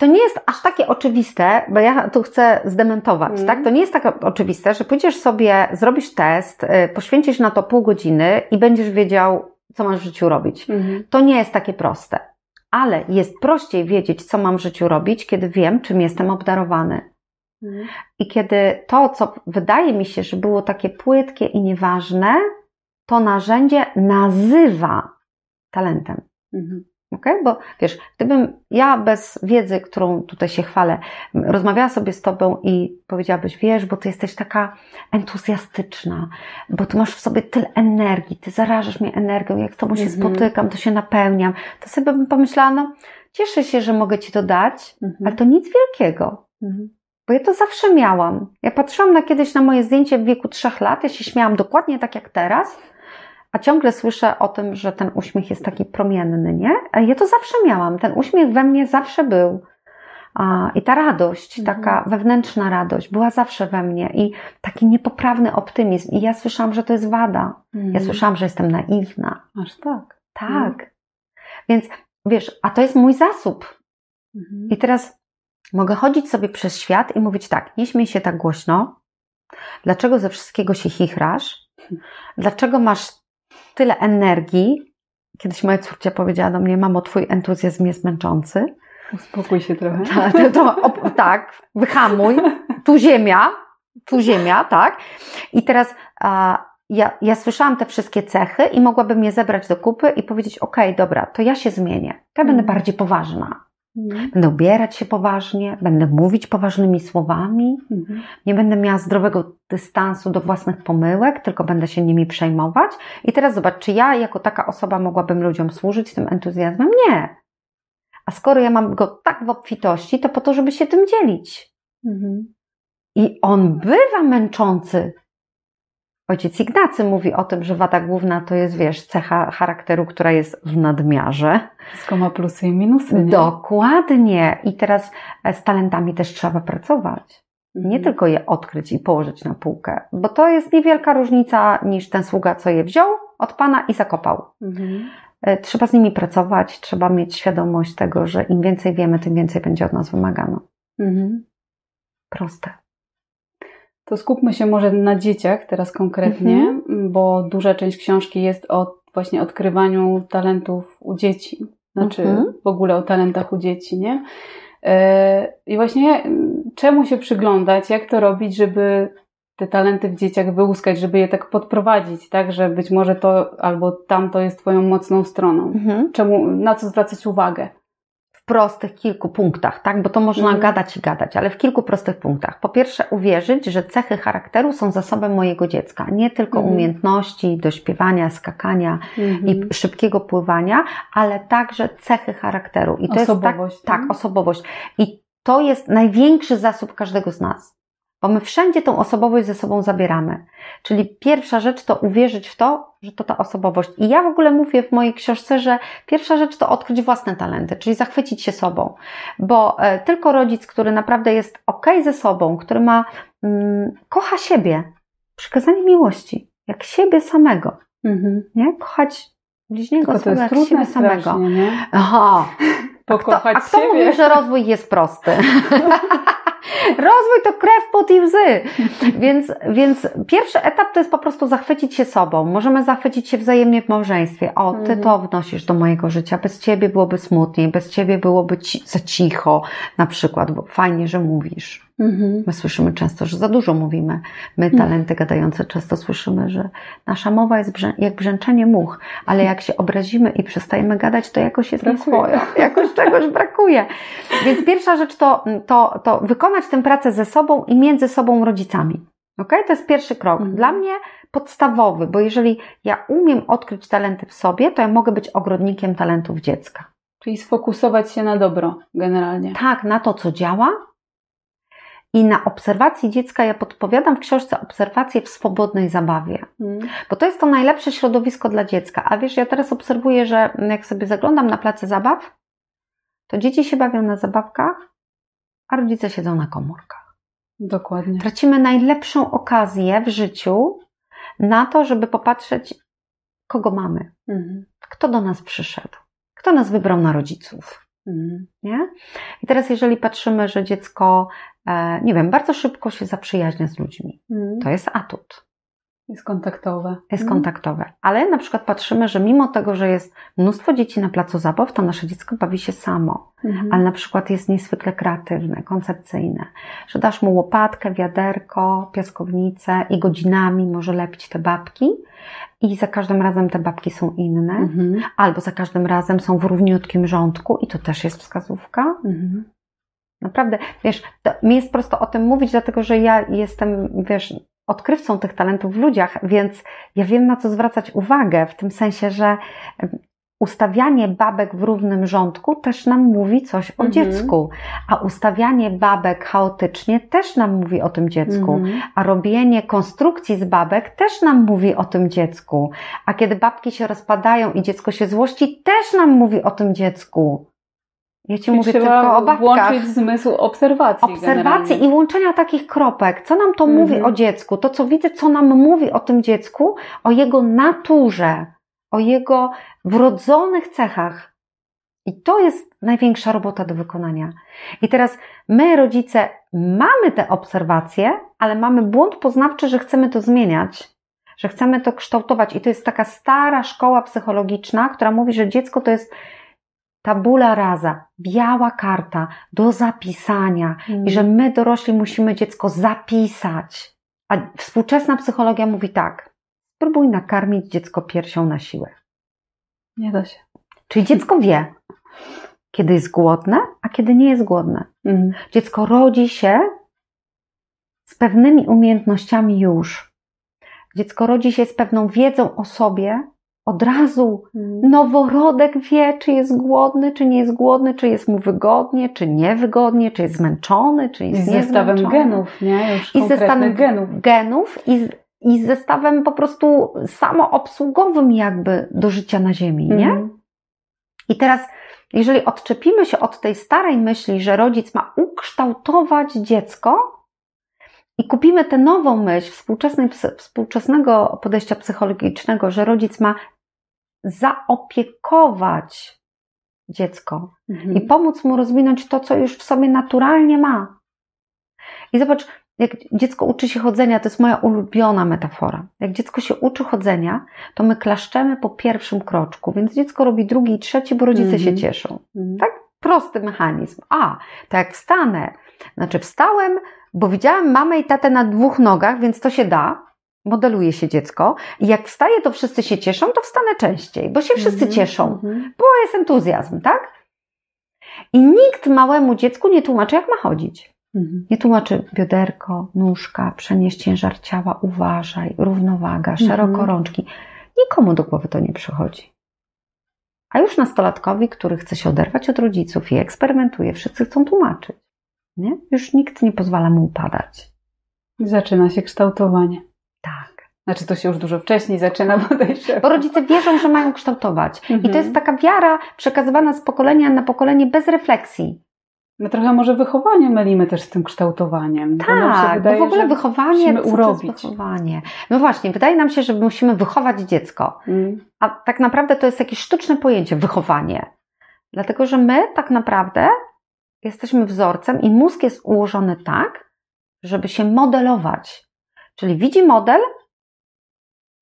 To nie jest aż takie oczywiste, bo ja tu chcę zdementować, To nie jest tak oczywiste, że pójdziesz sobie, zrobisz test, poświęcisz na to pół godziny i będziesz wiedział, co masz w życiu robić. To nie jest takie proste. Ale jest prościej wiedzieć, co mam w życiu robić, kiedy wiem, czym jestem obdarowany. I kiedy to, co wydaje mi się, że było takie płytkie i nieważne, to narzędzie nazywa talentem. Okay? Bo wiesz, gdybym ja bez wiedzy, którą tutaj się chwalę, rozmawiała sobie z Tobą i powiedziałabyś, wiesz, bo Ty jesteś taka entuzjastyczna, bo Ty masz w sobie tyle energii, Ty zarażasz mnie energią, jak z Tobą się spotykam, to się napełniam, to sobie bym pomyślała, no cieszę się, że mogę Ci to dać, ale to nic wielkiego. Bo ja to zawsze miałam. Ja patrzyłam kiedyś na moje zdjęcie w wieku 3 lat, ja się śmiałam dokładnie tak jak teraz, a ciągle słyszę o tym, że ten uśmiech jest taki promienny, nie? Ja to zawsze miałam. Ten uśmiech we mnie zawsze był. I ta radość, taka wewnętrzna radość była zawsze we mnie. I taki niepoprawny optymizm. I ja słyszałam, że to jest wada. Ja słyszałam, że jestem naiwna. Aż tak. Tak. Więc wiesz, a to jest mój zasób. I teraz mogę chodzić sobie przez świat i mówić tak, nie śmiej się tak głośno. Dlaczego ze wszystkiego się chichrasz? Dlaczego masz tyle energii? Kiedyś moja córka powiedziała do mnie, mamo, twój entuzjazm jest męczący. Uspokój się trochę. Wyhamuj. Tu ziemia, tak. I teraz ja słyszałam te wszystkie cechy i mogłabym je zebrać do kupy i powiedzieć, okej, dobra, to ja się zmienię. To ja będę bardziej poważna. Będę ubierać się poważnie, będę mówić poważnymi słowami, nie będę miała zdrowego dystansu do własnych pomyłek, tylko będę się nimi przejmować. I teraz zobacz, czy ja jako taka osoba mogłabym ludziom służyć tym entuzjazmem? Nie. A skoro ja mam go tak w obfitości, to po to, żeby się tym dzielić. I on bywa męczący. Ojciec Ignacy mówi o tym, że wada główna to jest, cecha charakteru, która jest w nadmiarze. Wszystko ma plusy i minusy. Nie? Dokładnie. I teraz z talentami też trzeba pracować. Nie tylko je odkryć i położyć na półkę. Bo to jest niewielka różnica niż ten sługa, co je wziął od Pana i zakopał. Trzeba z nimi pracować, trzeba mieć świadomość tego, że im więcej wiemy, tym więcej będzie od nas wymagano. Proste. To skupmy się może na dzieciach teraz konkretnie, bo duża część książki jest o właśnie odkrywaniu talentów u dzieci. Znaczy w ogóle o talentach u dzieci, nie? I właśnie czemu się przyglądać, jak to robić, żeby te talenty w dzieciach wyłuskać, żeby je tak podprowadzić, tak? Że być może to albo tamto jest Twoją mocną stroną. Czemu, na co zwracać uwagę? W prostych kilku punktach, tak? Bo to można gadać, ale w kilku prostych punktach. Po pierwsze, uwierzyć, że cechy charakteru są zasobem mojego dziecka. Nie tylko umiejętności do śpiewania, skakania i szybkiego pływania, ale także cechy charakteru. I to osobowość. Jest tak, osobowość. I to jest największy zasób każdego z nas. Bo my wszędzie tą osobowość ze sobą zabieramy. Czyli pierwsza rzecz to uwierzyć w to, że to ta osobowość. I ja w ogóle mówię w mojej książce, że pierwsza rzecz to odkryć własne talenty, czyli zachwycić się sobą. Bo tylko rodzic, który naprawdę jest okej ze sobą, który kocha siebie, przykazanie miłości, jak siebie samego. Nie? Kochać bliźniego swego jak siebie samego. Pokochać siebie. A kto mówi, że rozwój jest prosty? Rozwój to krew, pot i łzy. Więc pierwszy etap to jest po prostu zachwycić się sobą. Możemy zachwycić się wzajemnie w małżeństwie. O, ty to wnosisz do mojego życia. Bez ciebie byłoby smutniej, bez ciebie byłoby za cicho na przykład, bo fajnie, że mówisz. My słyszymy często, że za dużo mówimy. My, talenty gadające, często słyszymy, że nasza mowa jest jak brzęczenie much, ale jak się obrazimy i przestajemy gadać, to jakoś jest nieswojo. Jakoś czegoś brakuje. Więc pierwsza rzecz to wykonać tę pracę ze sobą i między sobą rodzicami. Okay? To jest pierwszy krok. Dla mnie podstawowy, bo jeżeli ja umiem odkryć talenty w sobie, to ja mogę być ogrodnikiem talentów dziecka. Czyli sfokusować się na dobro generalnie. Tak, na to, co działa. I na obserwacji dziecka ja podpowiadam w książce obserwacje w swobodnej zabawie. Bo to jest to najlepsze środowisko dla dziecka. A wiesz, ja teraz obserwuję, że jak sobie zaglądam na place zabaw, to dzieci się bawią na zabawkach, a rodzice siedzą na komórkach. Dokładnie. Tracimy najlepszą okazję w życiu na to, żeby popatrzeć, kogo mamy. Kto do nas przyszedł. Kto nas wybrał na rodziców. Nie? I teraz jeżeli patrzymy, że dziecko nie wiem, bardzo szybko się zaprzyjaźnia z ludźmi. To jest atut. Jest kontaktowe. Jest kontaktowe. Ale na przykład patrzymy, że mimo tego, że jest mnóstwo dzieci na placu zabaw, to nasze dziecko bawi się samo. Ale na przykład jest niezwykle kreatywne, koncepcyjne. Że dasz mu łopatkę, wiaderko, piaskownicę i godzinami może lepić te babki. I za każdym razem te babki są inne. Albo za każdym razem są w równiutkim rządku i to też jest wskazówka. Naprawdę, wiesz, mi jest prosto o tym mówić, dlatego że ja jestem, wiesz, odkrywcą tych talentów w ludziach, więc ja wiem, na co zwracać uwagę, w tym sensie, że ustawianie babek w równym rządku też nam mówi coś o dziecku, a ustawianie babek chaotycznie też nam mówi o tym dziecku, a robienie konstrukcji z babek też nam mówi o tym dziecku, a kiedy babki się rozpadają i dziecko się złości, też nam mówi o tym dziecku. Ja Ci mówię tylko o babkach. Włączyć zmysł obserwacji i łączenia takich kropek. Co nam to mówi o dziecku? To, co widzę, co nam mówi o tym dziecku, o jego naturze, o jego wrodzonych cechach. I to jest największa robota do wykonania. I teraz my, rodzice, mamy te obserwacje, ale mamy błąd poznawczy, że chcemy to zmieniać, że chcemy to kształtować. I to jest taka stara szkoła psychologiczna, która mówi, że dziecko to jest tabula rasa, biała karta do zapisania i że my dorośli musimy dziecko zapisać. A współczesna psychologia mówi tak, spróbuj nakarmić dziecko piersią na siłę. Nie da się. Czyli dziecko wie, kiedy jest głodne, a kiedy nie jest głodne. Dziecko rodzi się z pewnymi umiejętnościami już. Dziecko rodzi się z pewną wiedzą o sobie. Od razu noworodek wie, czy jest głodny, czy nie jest głodny, czy jest mu wygodnie, czy niewygodnie, czy jest zmęczony, czy jest niezmęczony. I z zestawem genów, nie? Już konkretnych genów. I z zestawem po prostu samoobsługowym jakby do życia na ziemi, nie? I teraz, jeżeli odczepimy się od tej starej myśli, że rodzic ma ukształtować dziecko, i kupimy tę nową myśl współczesnego podejścia psychologicznego, że rodzic ma zaopiekować dziecko i pomóc mu rozwinąć to, co już w sobie naturalnie ma. I zobacz, jak dziecko uczy się chodzenia, to jest moja ulubiona metafora. Jak dziecko się uczy chodzenia, to my klaszczemy po pierwszym kroczku, więc dziecko robi drugi i trzeci, bo rodzice się cieszą. Tak? Prosty mechanizm. A, to jak wstanę, znaczy wstałem, bo widziałam mamę i tatę na dwóch nogach, więc to się da, modeluje się dziecko i jak wstaję, to wszyscy się cieszą, to wstanę częściej, bo się wszyscy cieszą, bo jest entuzjazm, tak? I nikt małemu dziecku nie tłumaczy, jak ma chodzić. Nie tłumaczy bioderko, nóżka, przenieś ciężar ciała, uważaj, równowaga, szeroko rączki. Nikomu do głowy to nie przychodzi. A już nastolatkowi, który chce się oderwać od rodziców i eksperymentuje, wszyscy chcą tłumaczyć. Nie? Już nikt nie pozwala mu upadać. Zaczyna się kształtowanie. Tak. Znaczy to się już dużo wcześniej zaczyna podejście. Bo rodzice wierzą, że mają kształtować. I to jest taka wiara przekazywana z pokolenia na pokolenie bez refleksji. My trochę może wychowanie mylimy też z tym kształtowaniem. Tak, bo w ogóle wychowanie to jest wychowanie. No właśnie, wydaje nam się, że musimy wychować dziecko. A tak naprawdę to jest jakieś sztuczne pojęcie, wychowanie. Dlatego, że my tak naprawdę jesteśmy wzorcem i mózg jest ułożony tak, żeby się modelować. Czyli widzi model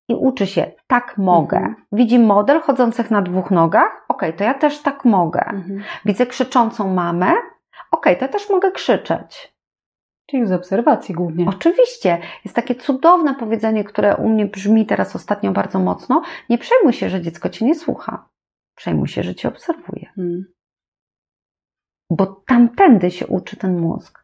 i uczy się, tak mogę. Mhm. Widzi model chodzących na dwóch nogach, okej, to ja też tak mogę. Mhm. Widzę krzyczącą mamę, okej, to ja też mogę krzyczeć. Czyli z obserwacji głównie. Oczywiście. Jest takie cudowne powiedzenie, które u mnie brzmi teraz ostatnio bardzo mocno. Nie przejmuj się, że dziecko Cię nie słucha. Przejmuj się, że Cię obserwuje. Mhm. Bo tamtędy się uczy ten mózg.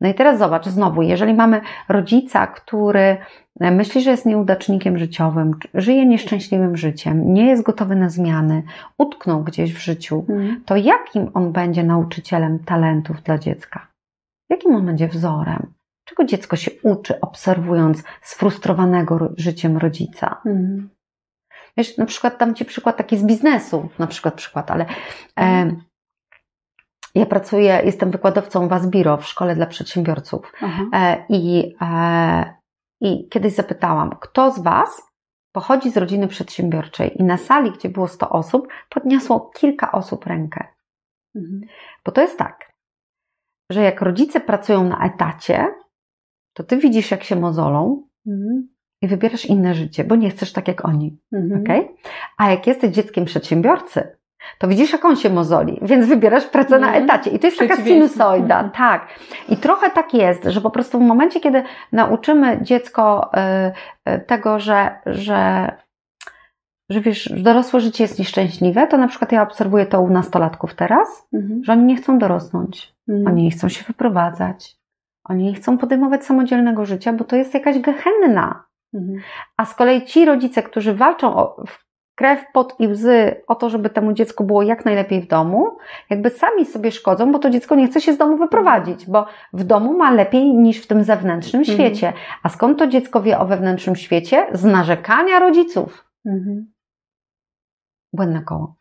No i teraz zobacz, znowu, jeżeli mamy rodzica, który myśli, że jest nieudacznikiem życiowym, żyje nieszczęśliwym życiem, nie jest gotowy na zmiany, utknął gdzieś w życiu, to jakim on będzie nauczycielem talentów dla dziecka? Jakim on będzie wzorem? Czego dziecko się uczy, obserwując sfrustrowanego życiem rodzica? Wiesz, na przykład dam Ci przykład taki z biznesu, ale... ja pracuję, jestem wykładowcą w Azbiro, w Szkole dla Przedsiębiorców. I kiedyś zapytałam, kto z Was pochodzi z rodziny przedsiębiorczej? I na sali, gdzie było 100 osób, podniosło kilka osób rękę. Bo to jest tak, że jak rodzice pracują na etacie, to Ty widzisz, jak się mozolą i wybierasz inne życie, bo nie chcesz tak jak oni. Okay? A jak jesteś dzieckiem przedsiębiorcy, to widzisz, jak on się mozoli, więc wybierasz pracę na etacie. I to jest taka sinusoida. Tak. I trochę tak jest, że po prostu w momencie, kiedy nauczymy dziecko tego, że wiesz, dorosłe życie jest nieszczęśliwe, to na przykład ja obserwuję to u nastolatków teraz, że oni nie chcą dorosnąć. Oni nie chcą się wyprowadzać. Oni nie chcą podejmować samodzielnego życia, bo to jest jakaś gehenna. A z kolei ci rodzice, którzy walczą o krew, pot i łzy o to, żeby temu dziecku było jak najlepiej w domu, jakby sami sobie szkodzą, bo to dziecko nie chce się z domu wyprowadzić, bo w domu ma lepiej niż w tym zewnętrznym świecie. A skąd to dziecko wie o wewnętrznym świecie? Z narzekania rodziców. Błędne koło.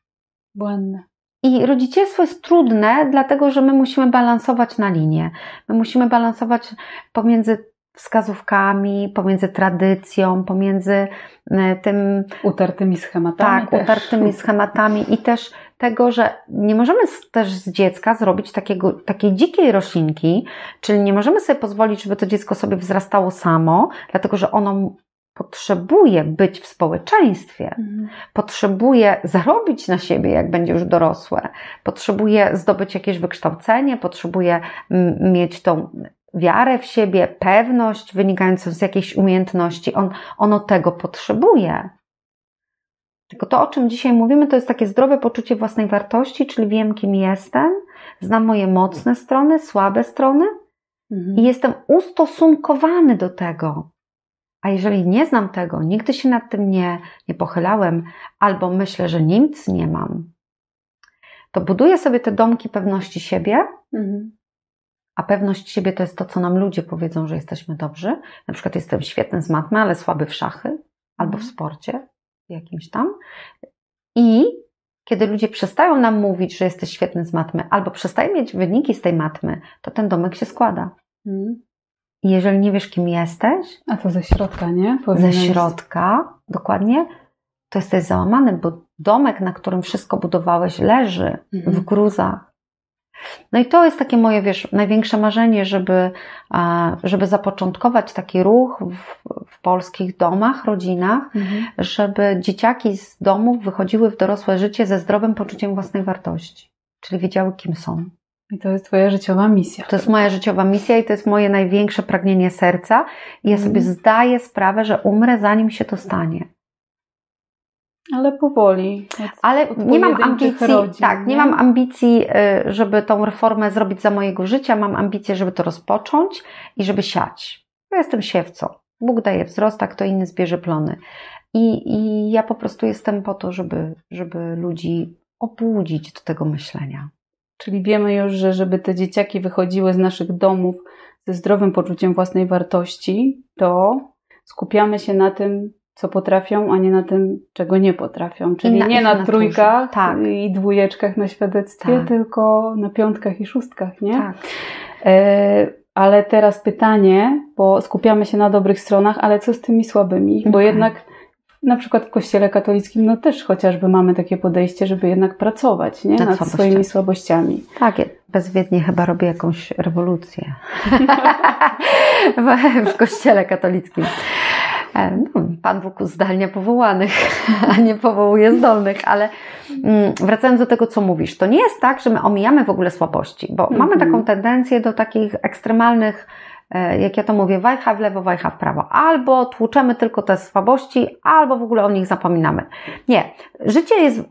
Błędne. I rodzicielstwo jest trudne, dlatego że my musimy balansować na linię. My musimy balansować pomiędzy wskazówkami, pomiędzy tradycją, pomiędzy tym... utartymi schematami. Tak, utartymi schematami i też tego, że nie możemy też z dziecka zrobić takiej dzikiej roślinki, czyli nie możemy sobie pozwolić, żeby to dziecko sobie wzrastało samo, dlatego że ono potrzebuje być w społeczeństwie, potrzebuje zarobić na siebie, jak będzie już dorosłe, potrzebuje zdobyć jakieś wykształcenie, potrzebuje mieć tą wiarę w siebie, pewność wynikającą z jakiejś umiejętności. Ono tego potrzebuje. Tylko to, o czym dzisiaj mówimy, to jest takie zdrowe poczucie własnej wartości, czyli wiem, kim jestem, znam moje mocne strony, słabe strony i jestem ustosunkowany do tego. A jeżeli nie znam tego, nigdy się nad tym nie pochylałem, albo myślę, że nic nie mam, to buduję sobie te domki pewności siebie, a pewność siebie to jest to, co nam ludzie powiedzą, że jesteśmy dobrzy. Na przykład jestem świetny z matmy, ale słaby w szachy albo w sporcie jakimś tam. I kiedy ludzie przestają nam mówić, że jesteś świetny z matmy albo przestają mieć wyniki z tej matmy, to ten domek się składa. I jeżeli nie wiesz, kim jesteś... A to ze środka, nie? Powinien ze środka, dokładnie. To jesteś załamany, bo domek, na którym wszystko budowałeś, leży w gruzach. No i to jest takie moje, wiesz, największe marzenie, żeby zapoczątkować taki ruch w polskich domach, rodzinach, żeby dzieciaki z domów wychodziły w dorosłe życie ze zdrowym poczuciem własnej wartości, czyli wiedziały, kim są. I to jest Twoja życiowa misja. To jest moja życiowa misja i to jest moje największe pragnienie serca. I ja sobie zdaję sprawę, że umrę, zanim się to stanie. Ale powoli. Ale nie mam ambicji, rodzin, tak, nie mam ambicji, żeby tą reformę zrobić za mojego życia. Mam ambicję, żeby to rozpocząć i żeby siać. Ja jestem siewcą. Bóg daje wzrost, a kto inny zbierze plony. I ja po prostu jestem po to, żeby ludzi obudzić do tego myślenia. Czyli wiemy już, że żeby te dzieciaki wychodziły z naszych domów ze zdrowym poczuciem własnej wartości, to skupiamy się na tym, co potrafią, a nie na tym, czego nie potrafią. Czyli nie na trójkach i dwójeczkach na świadectwie, tylko na piątkach i szóstkach, nie? Tak. Ale teraz pytanie, bo skupiamy się na dobrych stronach, ale co z tymi słabymi? Bo jednak Na przykład w kościele katolickim no też chociażby mamy takie podejście, żeby jednak pracować, nie? Nad swoimi słabościami. Tak, bezwiednie chyba robię jakąś rewolucję w kościele katolickim. No, Pan Bóg uzdalnia powołanych, a nie powołuje zdolnych, ale wracając do tego, co mówisz, to nie jest tak, że my omijamy w ogóle słabości, bo mamy taką tendencję do takich ekstremalnych, jak ja to mówię, wajcha w lewo, wajcha w prawo. Albo tłuczemy tylko te słabości, albo w ogóle o nich zapominamy. Nie. Życie jest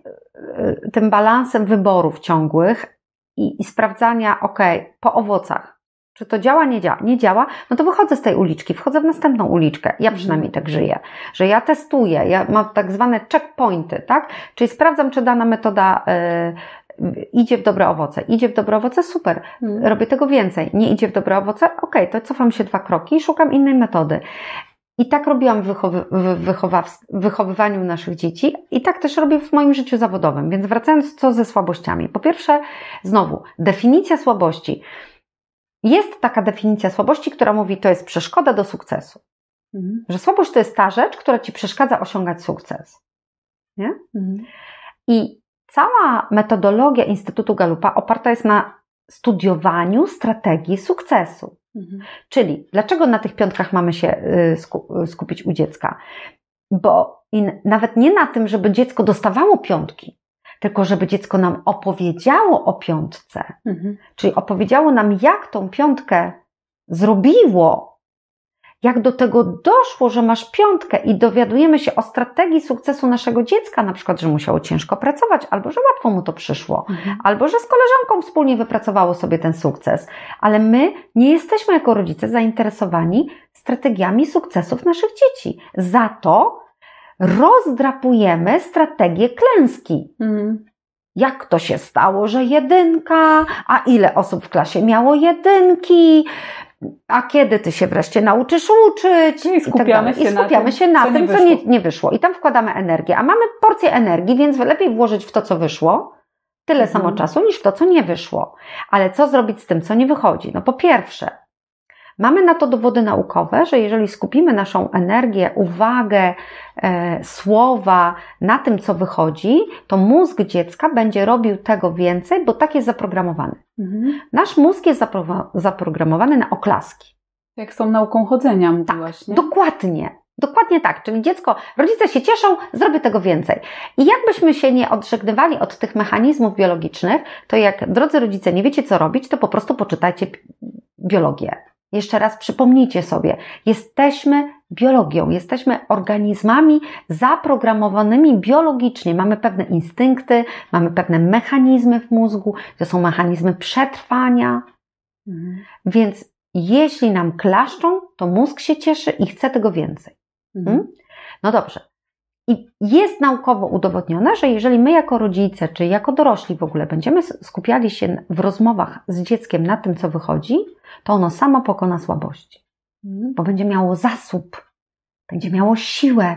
tym balansem wyborów ciągłych i sprawdzania, po owocach. Czy to działa, nie działa? Nie działa, no to wychodzę z tej uliczki, wchodzę w następną uliczkę. Ja przynajmniej tak żyję, że ja testuję, ja mam tak zwane checkpointy, tak? Czyli sprawdzam, czy dana metoda idzie w dobre owoce. Idzie w dobre owoce? Super. Robię tego więcej. Nie idzie w dobre owoce? To cofam się 2 kroki i szukam innej metody. I tak robiłam w wychowywaniu naszych dzieci i tak też robię w moim życiu zawodowym. Więc wracając, co ze słabościami? Po pierwsze, znowu, definicja słabości. Jest taka definicja słabości, która mówi, to jest przeszkoda do sukcesu. Że słabość to jest ta rzecz, która ci przeszkadza osiągać sukces. Nie? I cała metodologia Instytutu Gallupa oparta jest na studiowaniu strategii sukcesu. Czyli dlaczego na tych 5 mamy się skupić u dziecka? Bo nawet nie na tym, żeby dziecko dostawało 5, tylko żeby dziecko nam opowiedziało o 5. Czyli opowiedziało nam, jak tą 5 zrobiło, jak do tego doszło, że masz 5 i dowiadujemy się o strategii sukcesu naszego dziecka, na przykład, że musiało ciężko pracować, albo że łatwo mu to przyszło, albo że z koleżanką wspólnie wypracowało sobie ten sukces. Ale my nie jesteśmy jako rodzice zainteresowani strategiami sukcesów naszych dzieci. Za to rozdrapujemy strategię klęski. Jak to się stało, że 1, a ile osób w klasie miało 1, a kiedy ty się wreszcie nauczysz uczyć i skupiamy się na tym, co nie wyszło. I tam wkładamy energię, a mamy porcję energii, więc lepiej włożyć w to, co wyszło, tyle samo czasu, niż w to, co nie wyszło. Ale co zrobić z tym, co nie wychodzi? No po pierwsze, mamy na to dowody naukowe, że jeżeli skupimy naszą energię, uwagę, słowa na tym, co wychodzi, to mózg dziecka będzie robił tego więcej, bo tak jest zaprogramowany. Nasz mózg jest zaprogramowany na oklaski. Jak z tą nauką chodzenia mówiłaś, nie? Dokładnie tak, czyli rodzice się cieszą, zrobię tego więcej. I jakbyśmy się nie odżegnywali od tych mechanizmów biologicznych, to jak, drodzy rodzice, nie wiecie, co robić, to po prostu poczytajcie biologię. Jeszcze raz przypomnijcie sobie, jesteśmy biologią, jesteśmy organizmami zaprogramowanymi biologicznie. Mamy pewne instynkty, mamy pewne mechanizmy w mózgu, to są mechanizmy przetrwania. Więc jeśli nam klaszczą, to mózg się cieszy i chce tego więcej. No dobrze. I jest naukowo udowodnione, że jeżeli my jako rodzice, czy jako dorośli w ogóle będziemy skupiali się w rozmowach z dzieckiem na tym, co wychodzi, to ono samo pokona słabości. Bo będzie miało zasób, będzie miało siłę,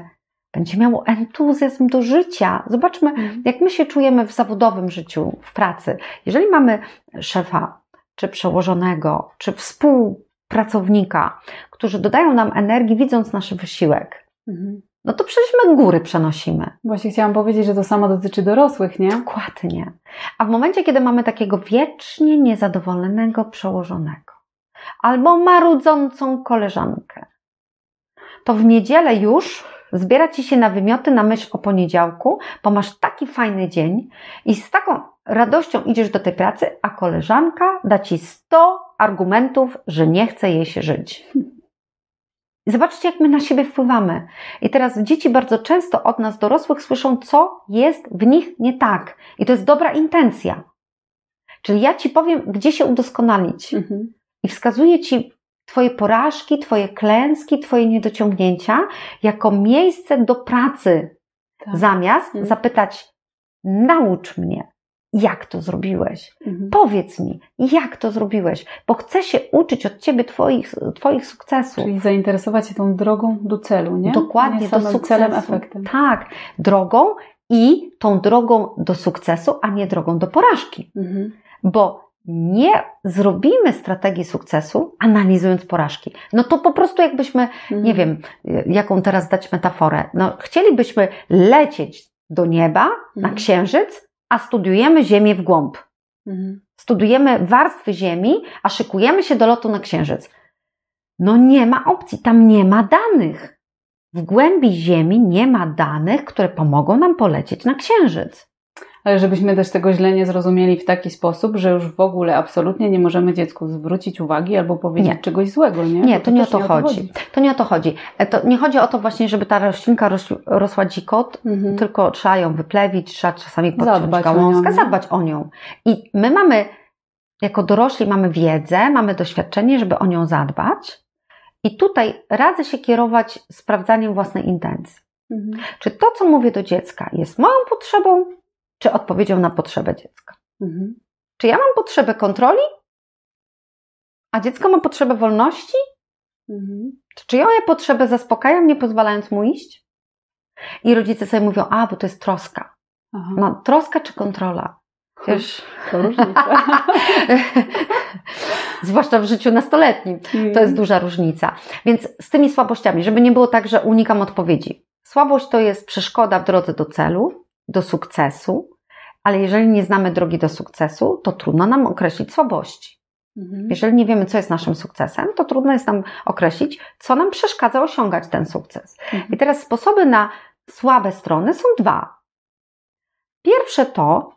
będzie miało entuzjazm do życia. Zobaczmy, jak my się czujemy w zawodowym życiu, w pracy. Jeżeli mamy szefa, czy przełożonego, czy współpracownika, którzy dodają nam energii, widząc nasz wysiłek, no to przecież my góry przenosimy. Właśnie chciałam powiedzieć, że to samo dotyczy dorosłych, nie? Dokładnie. A w momencie, kiedy mamy takiego wiecznie niezadowolonego przełożonego albo marudzącą koleżankę, to w niedzielę już zbiera ci się na wymioty na myśl o poniedziałku, bo masz taki fajny dzień i z taką radością idziesz do tej pracy, a koleżanka da ci 100 argumentów, że nie chce jej się żyć. Zobaczcie, jak my na siebie wpływamy. I teraz dzieci bardzo często od nas, dorosłych, słyszą, co jest w nich nie tak. I to jest dobra intencja. Czyli ja ci powiem, gdzie się udoskonalić. I wskazuję ci twoje porażki, twoje klęski, twoje niedociągnięcia jako miejsce do pracy. Tak. Zamiast zapytać, naucz mnie, jak to zrobiłeś. Powiedz mi, jak to zrobiłeś, bo chcę się uczyć od ciebie twoich sukcesów. Czyli zainteresować się tą drogą do celu, nie? Dokładnie, nie samym celem, efektem. Tak, drogą i tą drogą do sukcesu, a nie drogą do porażki. Bo nie zrobimy strategii sukcesu, analizując porażki. No to po prostu jakbyśmy, nie wiem, jaką teraz dać metaforę, no chcielibyśmy lecieć do nieba, na księżyc, a studiujemy ziemię w głąb. Studujemy warstwy ziemi, a szykujemy się do lotu na księżyc. No nie ma opcji, tam nie ma danych. W głębi ziemi nie ma danych, które pomogą nam polecieć na księżyc. Ale żebyśmy też tego źle nie zrozumieli w taki sposób, że już w ogóle absolutnie nie możemy dziecku zwrócić uwagi albo powiedzieć czegoś złego, nie? Nie, to nie o to chodzi. To nie o to chodzi. To nie chodzi o to właśnie, żeby ta roślinka rosła dziko, tylko trzeba ją wyplewić, trzeba czasami podciąć gałązkę, zadbać o nią. I my mamy, jako dorośli mamy wiedzę, mamy doświadczenie, żeby o nią zadbać. I tutaj radzę się kierować sprawdzaniem własnej intencji. Czy to, co mówię do dziecka, jest moją potrzebą, czy odpowiedzią na potrzebę dziecka. Czy ja mam potrzebę kontroli, a dziecko ma potrzebę wolności? Czy ja moją potrzebę zaspokajam, nie pozwalając mu iść? I rodzice sobie mówią, a, bo to jest troska. No, troska czy kontrola? Wiesz, to różnica. Zwłaszcza w życiu nastoletnim. To jest duża różnica. Więc z tymi słabościami, żeby nie było tak, że unikam odpowiedzi. Słabość to jest przeszkoda w drodze do celu, do sukcesu, ale jeżeli nie znamy drogi do sukcesu, to trudno nam określić słabości. Jeżeli nie wiemy, co jest naszym sukcesem, to trudno jest nam określić, co nam przeszkadza osiągać ten sukces. I teraz sposoby na słabe strony są dwa. Pierwsze to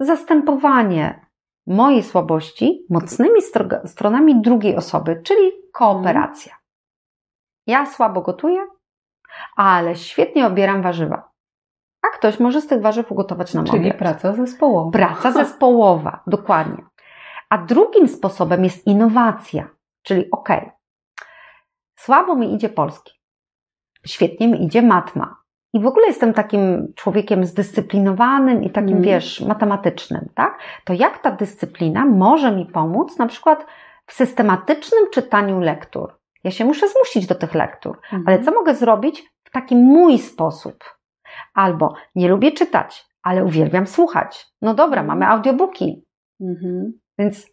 zastępowanie mojej słabości mocnymi stronami drugiej osoby, czyli kooperacja. Ja słabo gotuję, ale świetnie obieram warzywa. A ktoś może z tych warzyw ugotować nam obiad. Czyli praca zespołowa. Praca zespołowa, dokładnie. A drugim sposobem jest innowacja. Czyli słabo mi idzie polski. Świetnie mi idzie matma. I w ogóle jestem takim człowiekiem zdyscyplinowanym i takim, wiesz, matematycznym, tak? To jak ta dyscyplina może mi pomóc na przykład w systematycznym czytaniu lektur? Ja się muszę zmusić do tych lektur. Ale co mogę zrobić w taki mój sposób? Albo nie lubię czytać, ale uwielbiam słuchać. No dobra, mamy audiobooki. Więc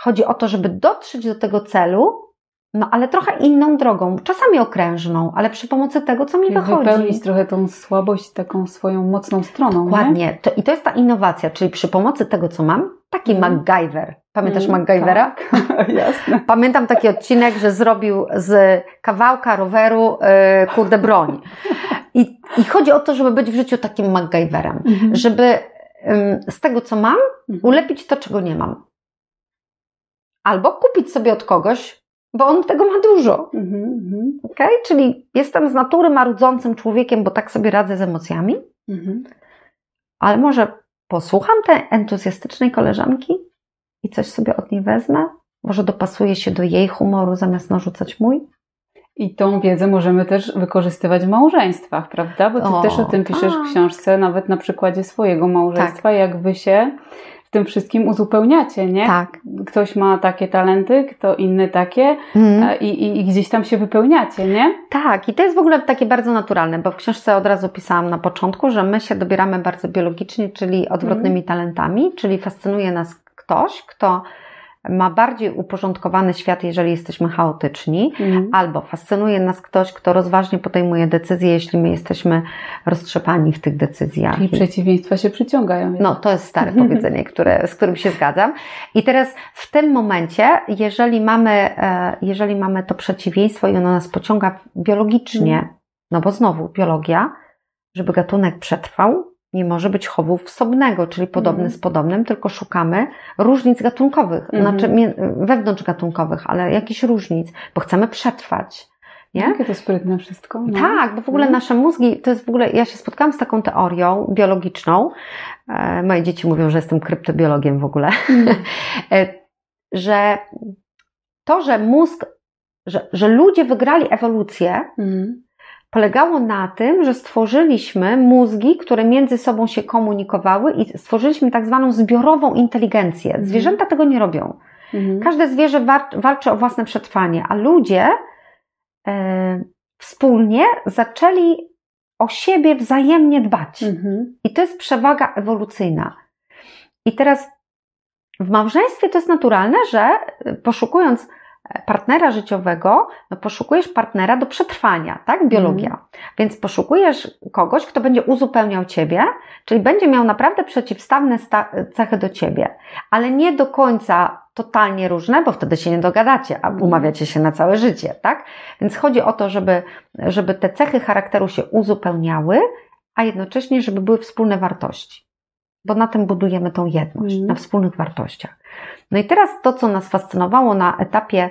chodzi o to, żeby dotrzeć do tego celu, no ale trochę inną drogą, czasami okrężną, ale przy pomocy tego, co mi wychodzi. Wypełnić trochę tą słabość taką swoją mocną stroną. Dokładnie. I to jest ta innowacja, czyli przy pomocy tego, co mam, taki MacGyver. Pamiętasz MacGyvera? Tak. Jasne. Pamiętam taki odcinek, że zrobił z kawałka roweru kurde broń. I chodzi o to, żeby być w życiu takim MacGyverem. Żeby z tego, co mam, ulepić to, czego nie mam. Albo kupić sobie od kogoś, bo on tego ma dużo. Czyli jestem z natury marudzącym człowiekiem, bo tak sobie radzę z emocjami. Ale może posłucham tej entuzjastycznej koleżanki i coś sobie od niej wezmę. Może dopasuję się do jej humoru, zamiast narzucać mój. I tą wiedzę możemy też wykorzystywać w małżeństwach, prawda? Bo ty też o tym piszesz w książce, nawet na przykładzie swojego małżeństwa, jak wy się w tym wszystkim uzupełniacie, nie? Tak. Ktoś ma takie talenty, kto inny takie i gdzieś tam się wypełniacie, nie? Tak, i to jest w ogóle takie bardzo naturalne, bo w książce od razu pisałam na początku, że my się dobieramy bardzo biologicznie, czyli odwrotnymi talentami, czyli fascynuje nas ktoś, kto ma bardziej uporządkowany świat, jeżeli jesteśmy chaotyczni, albo fascynuje nas ktoś, kto rozważnie podejmuje decyzje, jeśli my jesteśmy roztrzepani w tych decyzjach. Czyli przeciwieństwa się przyciągają. No, to jest stare powiedzenie, z którym się zgadzam. I teraz w tym momencie, jeżeli mamy to przeciwieństwo i ono nas pociąga biologicznie, no bo znowu biologia, żeby gatunek przetrwał, nie może być chowu wsobnego, czyli podobny z podobnym, tylko szukamy różnic gatunkowych, znaczy wewnątrzgatunkowych, ale jakichś różnic, bo chcemy przetrwać. Nie? Jakie to sprytne wszystko. No. Tak, bo w ogóle nasze mózgi, to jest w ogóle, ja się spotkałam z taką teorią biologiczną, moje dzieci mówią, że jestem kryptobiologiem w ogóle, że to, że mózg, że ludzie wygrali ewolucję, polegało na tym, że stworzyliśmy mózgi, które między sobą się komunikowały i stworzyliśmy tak zwaną zbiorową inteligencję. Zwierzęta tego nie robią. Każde zwierzę walczy o własne przetrwanie, a ludzie wspólnie zaczęli o siebie wzajemnie dbać. I to jest przewaga ewolucyjna. I teraz W małżeństwie to jest naturalne, że poszukując partnera życiowego, no poszukujesz partnera do przetrwania, tak? Biologia. Więc poszukujesz kogoś, kto będzie uzupełniał ciebie, czyli będzie miał naprawdę przeciwstawne cechy do ciebie, ale nie do końca totalnie różne, bo wtedy się nie dogadacie, a umawiacie się na całe życie, tak? Więc chodzi o to, żeby te cechy charakteru się uzupełniały, a jednocześnie, żeby były wspólne wartości. Bo na tym budujemy tą jedność, na wspólnych wartościach. No i teraz to, co nas fascynowało na etapie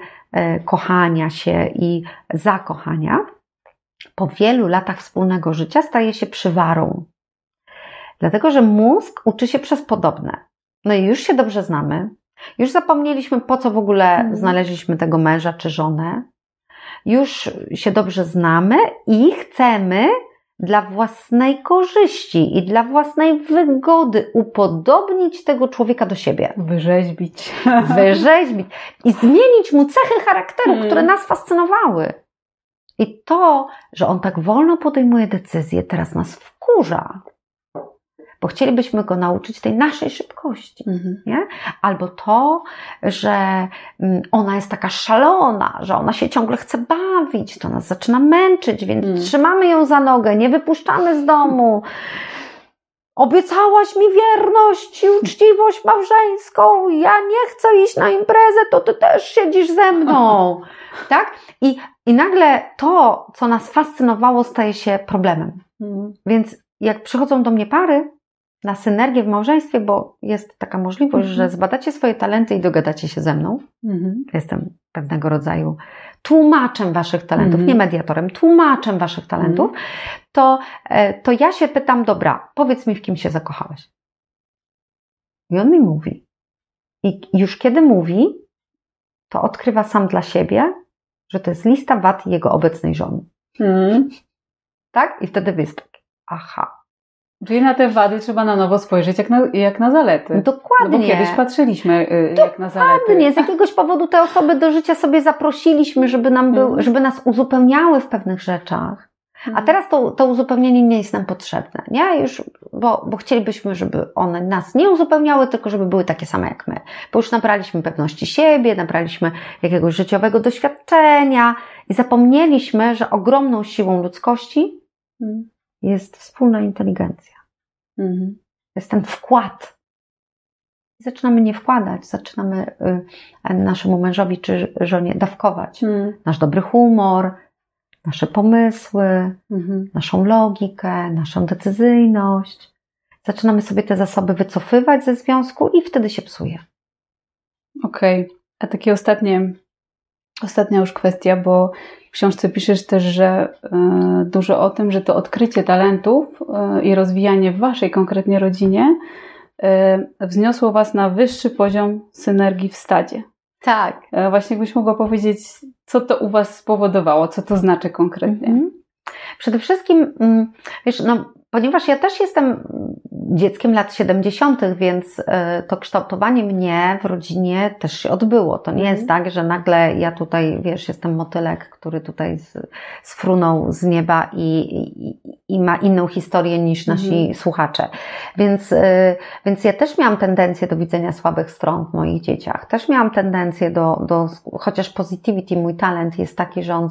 kochania się i zakochania, po wielu latach wspólnego życia staje się przywarą. Dlatego, że mózg uczy się przez podobne. No i już się dobrze znamy, już zapomnieliśmy, po co w ogóle znaleźliśmy tego męża czy żonę, już się dobrze znamy i chcemy dla własnej korzyści i dla własnej wygody upodobnić tego człowieka do siebie. Wyrzeźbić. Wyrzeźbić. I zmienić mu cechy charakteru, które nas fascynowały. I to, że on tak wolno podejmuje decyzje, teraz nas wkurza. Bo chcielibyśmy go nauczyć tej naszej szybkości. Nie? Albo to, że ona jest taka szalona, że ona się ciągle chce bawić, to nas zaczyna męczyć, więc trzymamy ją za nogę, nie wypuszczamy z domu. Obiecałaś mi wierność i uczciwość małżeńską, ja nie chcę iść na imprezę, to ty też siedzisz ze mną. Tak? I nagle to, co nas fascynowało, staje się problemem. Więc jak przychodzą do mnie pary na synergię w małżeństwie, bo jest taka możliwość, że zbadacie swoje talenty i dogadacie się ze mną. Jestem pewnego rodzaju tłumaczem waszych talentów, nie mediatorem, tłumaczem waszych talentów, to ja się pytam, dobra, powiedz mi, w kim się zakochałeś. I on mi mówi. I już kiedy mówi, to odkrywa sam dla siebie, że to jest lista wad jego obecnej żony. Tak? I wtedy wystąpi. Aha. Czyli na te wady trzeba na nowo spojrzeć jak na zalety. Dokładnie. No bo kiedyś patrzyliśmy jak na zalety. Dokładnie. Z jakiegoś powodu te osoby do życia sobie zaprosiliśmy, żeby nas uzupełniały w pewnych rzeczach. A teraz to uzupełnienie nie jest nam potrzebne. Nie? Już, bo chcielibyśmy, żeby one nas nie uzupełniały, tylko żeby były takie same jak my. Bo już nabraliśmy pewności siebie, nabraliśmy jakiegoś życiowego doświadczenia i zapomnieliśmy, że ogromną siłą ludzkości jest wspólna inteligencja. Jest ten wkład. Zaczynamy nie wkładać, zaczynamy naszemu mężowi czy żonie dawkować. Nasz dobry humor, nasze pomysły, naszą logikę, naszą decyzyjność. Zaczynamy sobie te zasoby wycofywać ze związku i wtedy się psuje. Okej. A takie ostatnia już kwestia, bo w książce piszesz też, że dużo o tym, że to odkrycie talentów i rozwijanie w waszej konkretnie rodzinie wzniosło was na wyższy poziom synergii w stadzie. Tak. Właśnie jakbyś mogła powiedzieć, co to u was spowodowało, co to znaczy konkretnie? Przede wszystkim, wiesz, ponieważ ja też jestem dzieckiem lat 70., więc to kształtowanie mnie w rodzinie też się odbyło. To nie jest tak, że nagle ja tutaj, wiesz, jestem motylek, który tutaj sfrunął z nieba i ma inną historię niż nasi słuchacze. Więc ja też miałam tendencję do widzenia słabych stron w moich dzieciach. Też miałam tendencję do chociaż positivity, mój talent jest taki, że on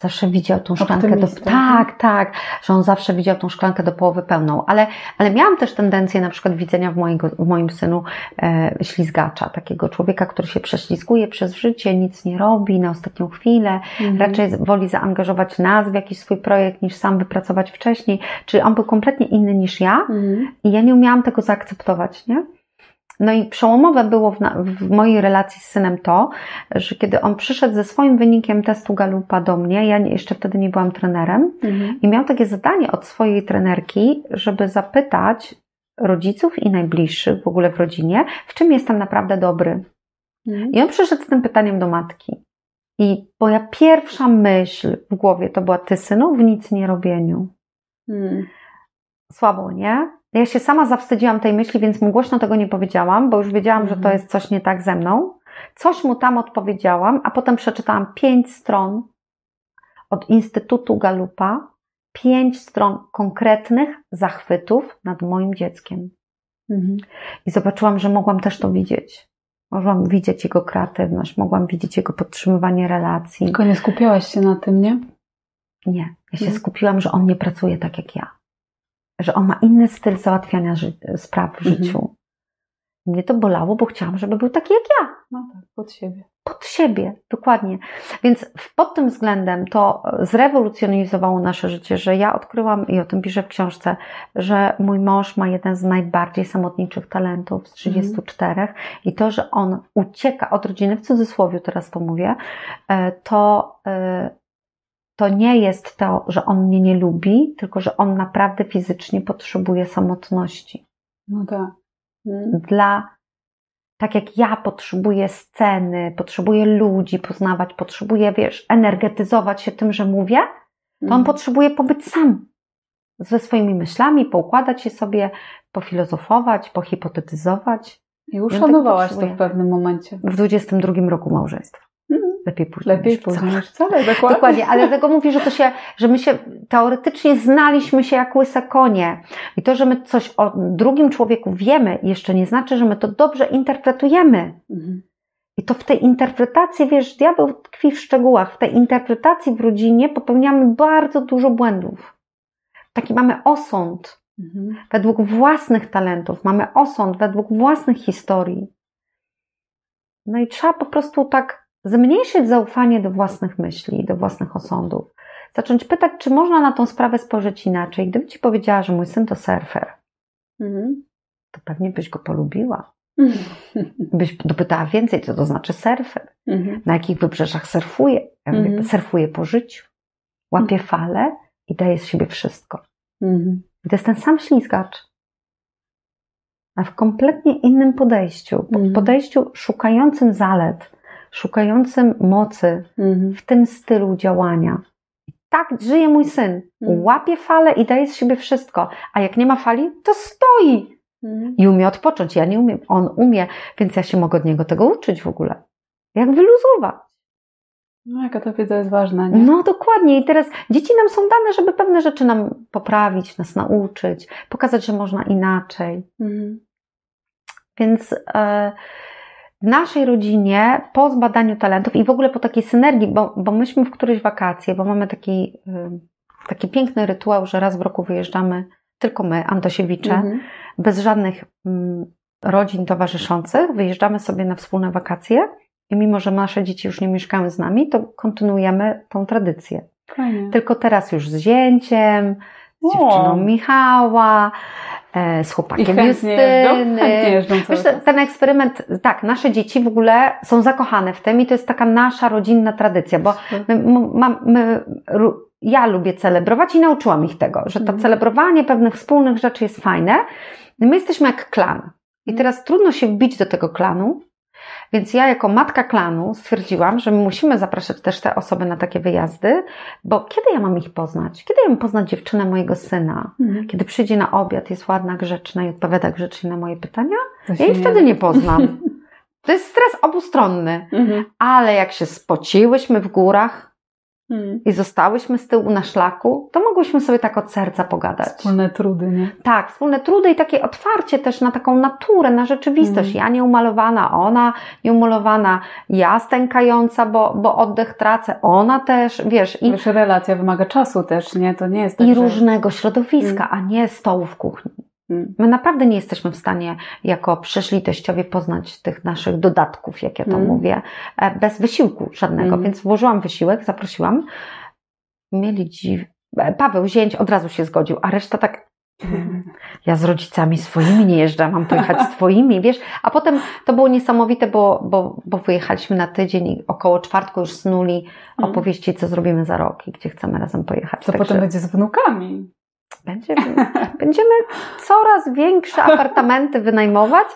zawsze widział tą szklankę optymista. Tak, że on zawsze widział tą szklankę do połowy pełną, ale miałam też tendencję na przykład widzenia w moim synu ślizgacza, takiego człowieka, który się prześlizguje przez życie, nic nie robi na ostatnią chwilę, raczej woli zaangażować nas w jakiś swój projekt niż sam wypracować wcześniej, czyli on był kompletnie inny niż ja i ja nie umiałam tego zaakceptować, nie? No i przełomowe było w mojej relacji z synem to, że kiedy on przyszedł ze swoim wynikiem testu Gallupa do mnie, ja jeszcze wtedy nie byłam trenerem i miał takie zadanie od swojej trenerki, żeby zapytać rodziców i najbliższych w ogóle w rodzinie, w czym jestem naprawdę dobry. I on przyszedł z tym pytaniem do matki. I moja pierwsza myśl w głowie to była: ty, synu, w nic nie robieniu. Słabo, nie? Ja się sama zawstydziłam tej myśli, więc mu głośno tego nie powiedziałam, bo już wiedziałam, że to jest coś nie tak ze mną. Coś mu tam odpowiedziałam, a potem przeczytałam 5 stron od Instytutu Gallupa, 5 stron konkretnych zachwytów nad moim dzieckiem. Mhm. I zobaczyłam, że mogłam też to widzieć. Mogłam widzieć jego kreatywność, mogłam widzieć jego podtrzymywanie relacji. Tylko nie skupiałaś się na tym, nie? Nie. Ja się skupiłam, że on nie pracuje tak jak ja. Że on ma inny styl załatwiania spraw w życiu. Mnie to bolało, bo chciałam, żeby był taki jak ja. No tak, pod siebie. Pod siebie, dokładnie. Więc pod tym względem to zrewolucjonizowało nasze życie, że ja odkryłam, i o tym piszę w książce, że mój mąż ma jeden z najbardziej samotniczych talentów z 34 i to, że on ucieka od rodziny, w cudzysłowie teraz to mówię, to nie jest to, że on mnie nie lubi, tylko że on naprawdę fizycznie potrzebuje samotności. No tak. Tak jak ja potrzebuję sceny, potrzebuję ludzi poznawać, potrzebuję, wiesz, energetyzować się tym, że mówię, to on potrzebuje pobyć sam ze swoimi myślami, poukładać je sobie, pofilozofować, pohipotetyzować. I uszanowałaś to w pewnym momencie. W 22 roku małżeństwa. Lepiej później. Lepiej później niż wcale, dokładnie. Dokładnie, ale tego mówię, że my się teoretycznie znaliśmy się jak łyse konie. I to, że my coś o drugim człowieku wiemy, jeszcze nie znaczy, że my to dobrze interpretujemy. I to w tej interpretacji, wiesz, diabeł tkwi w szczegółach. W tej interpretacji w rodzinie popełniamy bardzo dużo błędów. Taki mamy osąd według własnych talentów, mamy osąd według własnych historii. No i trzeba po prostu tak zmniejszyć zaufanie do własnych myśli, do własnych osądów. Zacząć pytać, czy można na tą sprawę spojrzeć inaczej. Gdybym Ci powiedziała, że mój syn to surfer, to pewnie byś go polubiła. Byś dopytała więcej, co to znaczy surfer. Na jakich wybrzeżach surfuje. Ja mówię, surfuje po życiu. Łapie fale i daje z siebie wszystko. I to jest ten sam ślizgacz. A w kompletnie innym podejściu. Podejściu szukającym zalet, szukającym mocy w tym stylu działania. Tak żyje mój syn. Łapie falę i daje z siebie wszystko. A jak nie ma fali, to stoi. I umie odpocząć. Ja nie umiem. On umie, więc ja się mogę od niego tego uczyć w ogóle. Jak wyluzować. No jaka ta wiedza jest ważna, nie? No dokładnie. I teraz dzieci nam są dane, żeby pewne rzeczy nam poprawić, nas nauczyć, pokazać, że można inaczej. Więc w naszej rodzinie po zbadaniu talentów i w ogóle po takiej synergii, bo myśmy w któreś wakacje, bo mamy taki piękny rytuał, że raz w roku wyjeżdżamy, tylko my, Antosiewicze, bez żadnych rodzin towarzyszących, wyjeżdżamy sobie na wspólne wakacje i mimo, że nasze dzieci już nie mieszkają z nami, to kontynuujemy tą tradycję. Fajnie. Tylko teraz już z zięciem, z dziewczyną Michała, z chłopakiem Justyny. Wiesz, ten eksperyment, tak, nasze dzieci w ogóle są zakochane w tym i to jest taka nasza rodzinna tradycja, bo ja lubię celebrować i nauczyłam ich tego, że to celebrowanie pewnych wspólnych rzeczy jest fajne. My jesteśmy jak klan i teraz trudno się wbić do tego klanu, więc ja jako matka klanu stwierdziłam, że my musimy zapraszać też te osoby na takie wyjazdy, bo kiedy ja mam ich poznać? Kiedy ja mam poznać dziewczynę mojego syna? Kiedy przyjdzie na obiad, jest ładna, grzeczna i odpowiada grzecznie na moje pytania? Ja jej wtedy nie poznam. To jest stres obustronny. Ale jak się spociłyśmy w górach i zostałyśmy z tyłu na szlaku, to mogłyśmy sobie tak od serca pogadać. Wspólne trudy, nie? Tak, wspólne trudy i takie otwarcie też na taką naturę, na rzeczywistość. Ja nieumalowana, ona nieumalowana, ja stękająca, bo oddech tracę, ona też, wiesz. Wiesz, relacja wymaga czasu też, nie? To nie jest tak, różnego środowiska, a nie stołu w kuchni. My naprawdę nie jesteśmy w stanie jako przyszli teściowie poznać tych naszych dodatków, jak ja to mówię, bez wysiłku żadnego, więc włożyłam wysiłek, zaprosiłam. Paweł Zięć od razu się zgodził, a reszta tak, ja z rodzicami swoimi nie jeżdżę, mam pojechać z twoimi, wiesz. A potem to było niesamowite, bo wyjechaliśmy na tydzień i około czwartku już snuli opowieści, co zrobimy za rok i gdzie chcemy razem pojechać. To także potem będzie z wnukami. Będziemy coraz większe apartamenty wynajmować.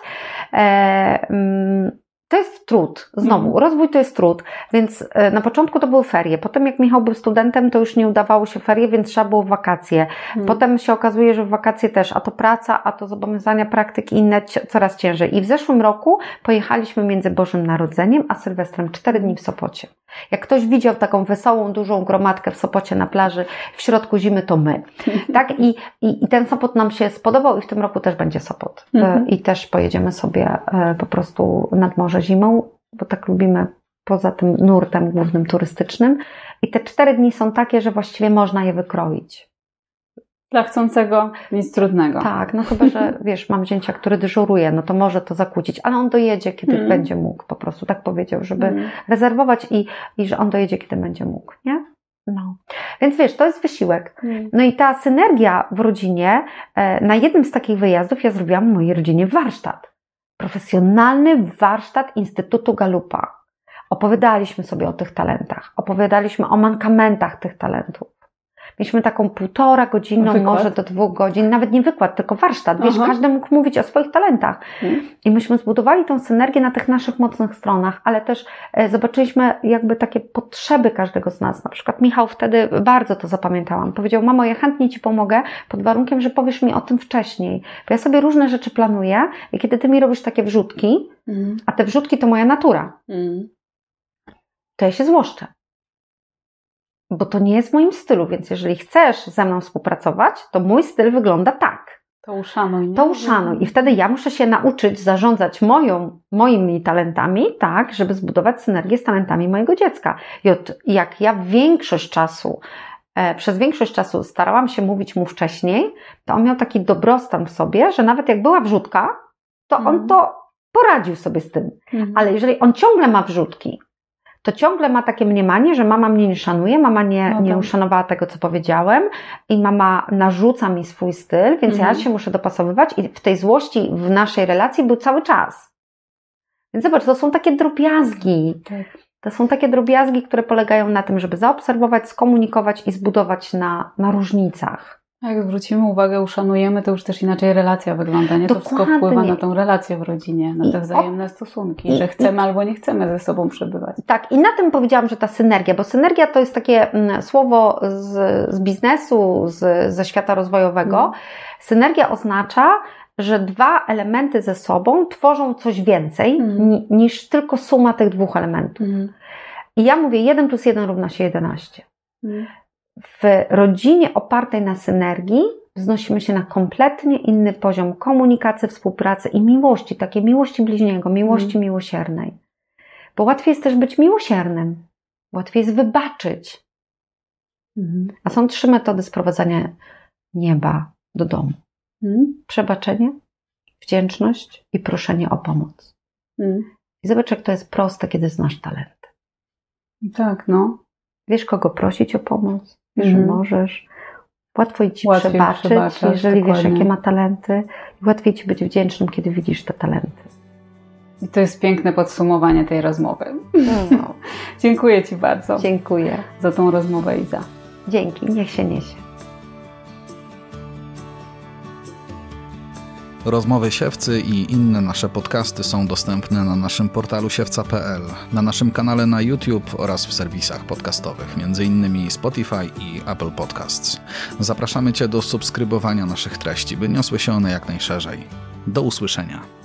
To jest trud. Znowu, rozwój to jest trud, więc na początku to były ferie, potem jak Michał był studentem, to już nie udawało się ferie, więc trzeba było w wakacje. Potem się okazuje, że w wakacje też, a to praca, a to zobowiązania, praktyki inne, coraz ciężej. I w zeszłym roku pojechaliśmy między Bożym Narodzeniem a Sylwestrem 4 dni w Sopocie. Jak ktoś widział taką wesołą, dużą gromadkę w Sopocie na plaży w środku zimy, to my. Tak? I ten Sopot nam się spodobał i w tym roku też będzie Sopot. I też pojedziemy sobie po prostu nad morze zimą, bo tak lubimy poza tym nurtem głównym turystycznym. I te 4 dni są takie, że właściwie można je wykroić. Dla chcącego nic trudnego. Tak, no chyba, że wiesz, mam zięcia, który dyżuruje, no to może to zakłócić, ale on dojedzie, kiedy będzie mógł, po prostu tak powiedział, żeby rezerwować i że on dojedzie, kiedy będzie mógł, nie? No. Więc wiesz, to jest wysiłek. No i ta synergia w rodzinie, na jednym z takich wyjazdów ja zrobiłam mojej rodzinie warsztat. Profesjonalny warsztat Instytutu Gallupa. Opowiadaliśmy sobie o tych talentach, opowiadaliśmy o mankamentach tych talentów. Mieliśmy taką 1,5-godzinną, może do 2 godzin, nawet nie wykład, tylko warsztat. Wiesz, każdy mógł mówić o swoich talentach. I myśmy zbudowali tą synergię na tych naszych mocnych stronach, ale też zobaczyliśmy jakby takie potrzeby każdego z nas. Na przykład Michał wtedy, bardzo to zapamiętałam, powiedział: mamo, ja chętnie Ci pomogę, pod warunkiem, że powiesz mi o tym wcześniej. Bo ja sobie różne rzeczy planuję i kiedy Ty mi robisz takie wrzutki, a te wrzutki to moja natura, to ja się złoszczę. Bo to nie jest w moim stylu, więc jeżeli chcesz ze mną współpracować, to mój styl wygląda tak. To uszanuj. Nie? To uszanuj. I wtedy ja muszę się nauczyć zarządzać moimi talentami, tak, żeby zbudować synergię z talentami mojego dziecka. I jak ja przez większość czasu starałam się mówić mu wcześniej, to on miał taki dobrostan w sobie, że nawet jak była wrzutka, to on to poradził sobie z tym. Ale jeżeli on ciągle ma wrzutki, to ciągle ma takie mniemanie, że mama mnie nie szanuje, mama nie uszanowała tego, co powiedziałem i mama narzuca mi swój styl, więc ja się muszę dopasowywać i w tej złości w naszej relacji był cały czas. Więc zobacz, to są takie drobiazgi. To są takie drobiazgi, które polegają na tym, żeby zaobserwować, skomunikować i zbudować na różnicach. Jak zwrócimy uwagę, uszanujemy, to już też inaczej relacja wygląda, nie? Dokładnie. To wszystko wpływa na tą relację w rodzinie, na te wzajemne stosunki, że chcemy albo nie chcemy ze sobą przebywać. Tak, i na tym powiedziałam, że ta synergia, bo synergia to jest takie słowo z biznesu, ze świata rozwojowego. Synergia oznacza, że 2 elementy ze sobą tworzą coś więcej niż tylko suma tych 2 elementów. I ja mówię, 1 + 1 równa się 11. W rodzinie opartej na synergii wznosimy się na kompletnie inny poziom komunikacji, współpracy i miłości, takiej miłości bliźniego, miłości miłosiernej. Bo łatwiej jest też być miłosiernym, łatwiej jest wybaczyć. A są 3 metody sprowadzania nieba do domu. Przebaczenie, wdzięczność i proszenie o pomoc. I zobacz, jak to jest proste, kiedy znasz talent. Tak, no. Wiesz, kogo prosić o pomoc, że możesz. Łatwiej Ci przebaczyć, jeżeli dokładnie. Wiesz, jakie ma talenty. I łatwiej Ci być wdzięcznym, kiedy widzisz te talenty. I to jest piękne podsumowanie tej rozmowy. No. Dziękuję Ci bardzo. Dziękuję. Za tą rozmowę, Iza. Dzięki, niech się niesie. Rozmowy Siewcy i inne nasze podcasty są dostępne na naszym portalu siewca.pl, na naszym kanale na YouTube oraz w serwisach podcastowych, m.in. Spotify i Apple Podcasts. Zapraszamy Cię do subskrybowania naszych treści, by niosły się one jak najszerzej. Do usłyszenia.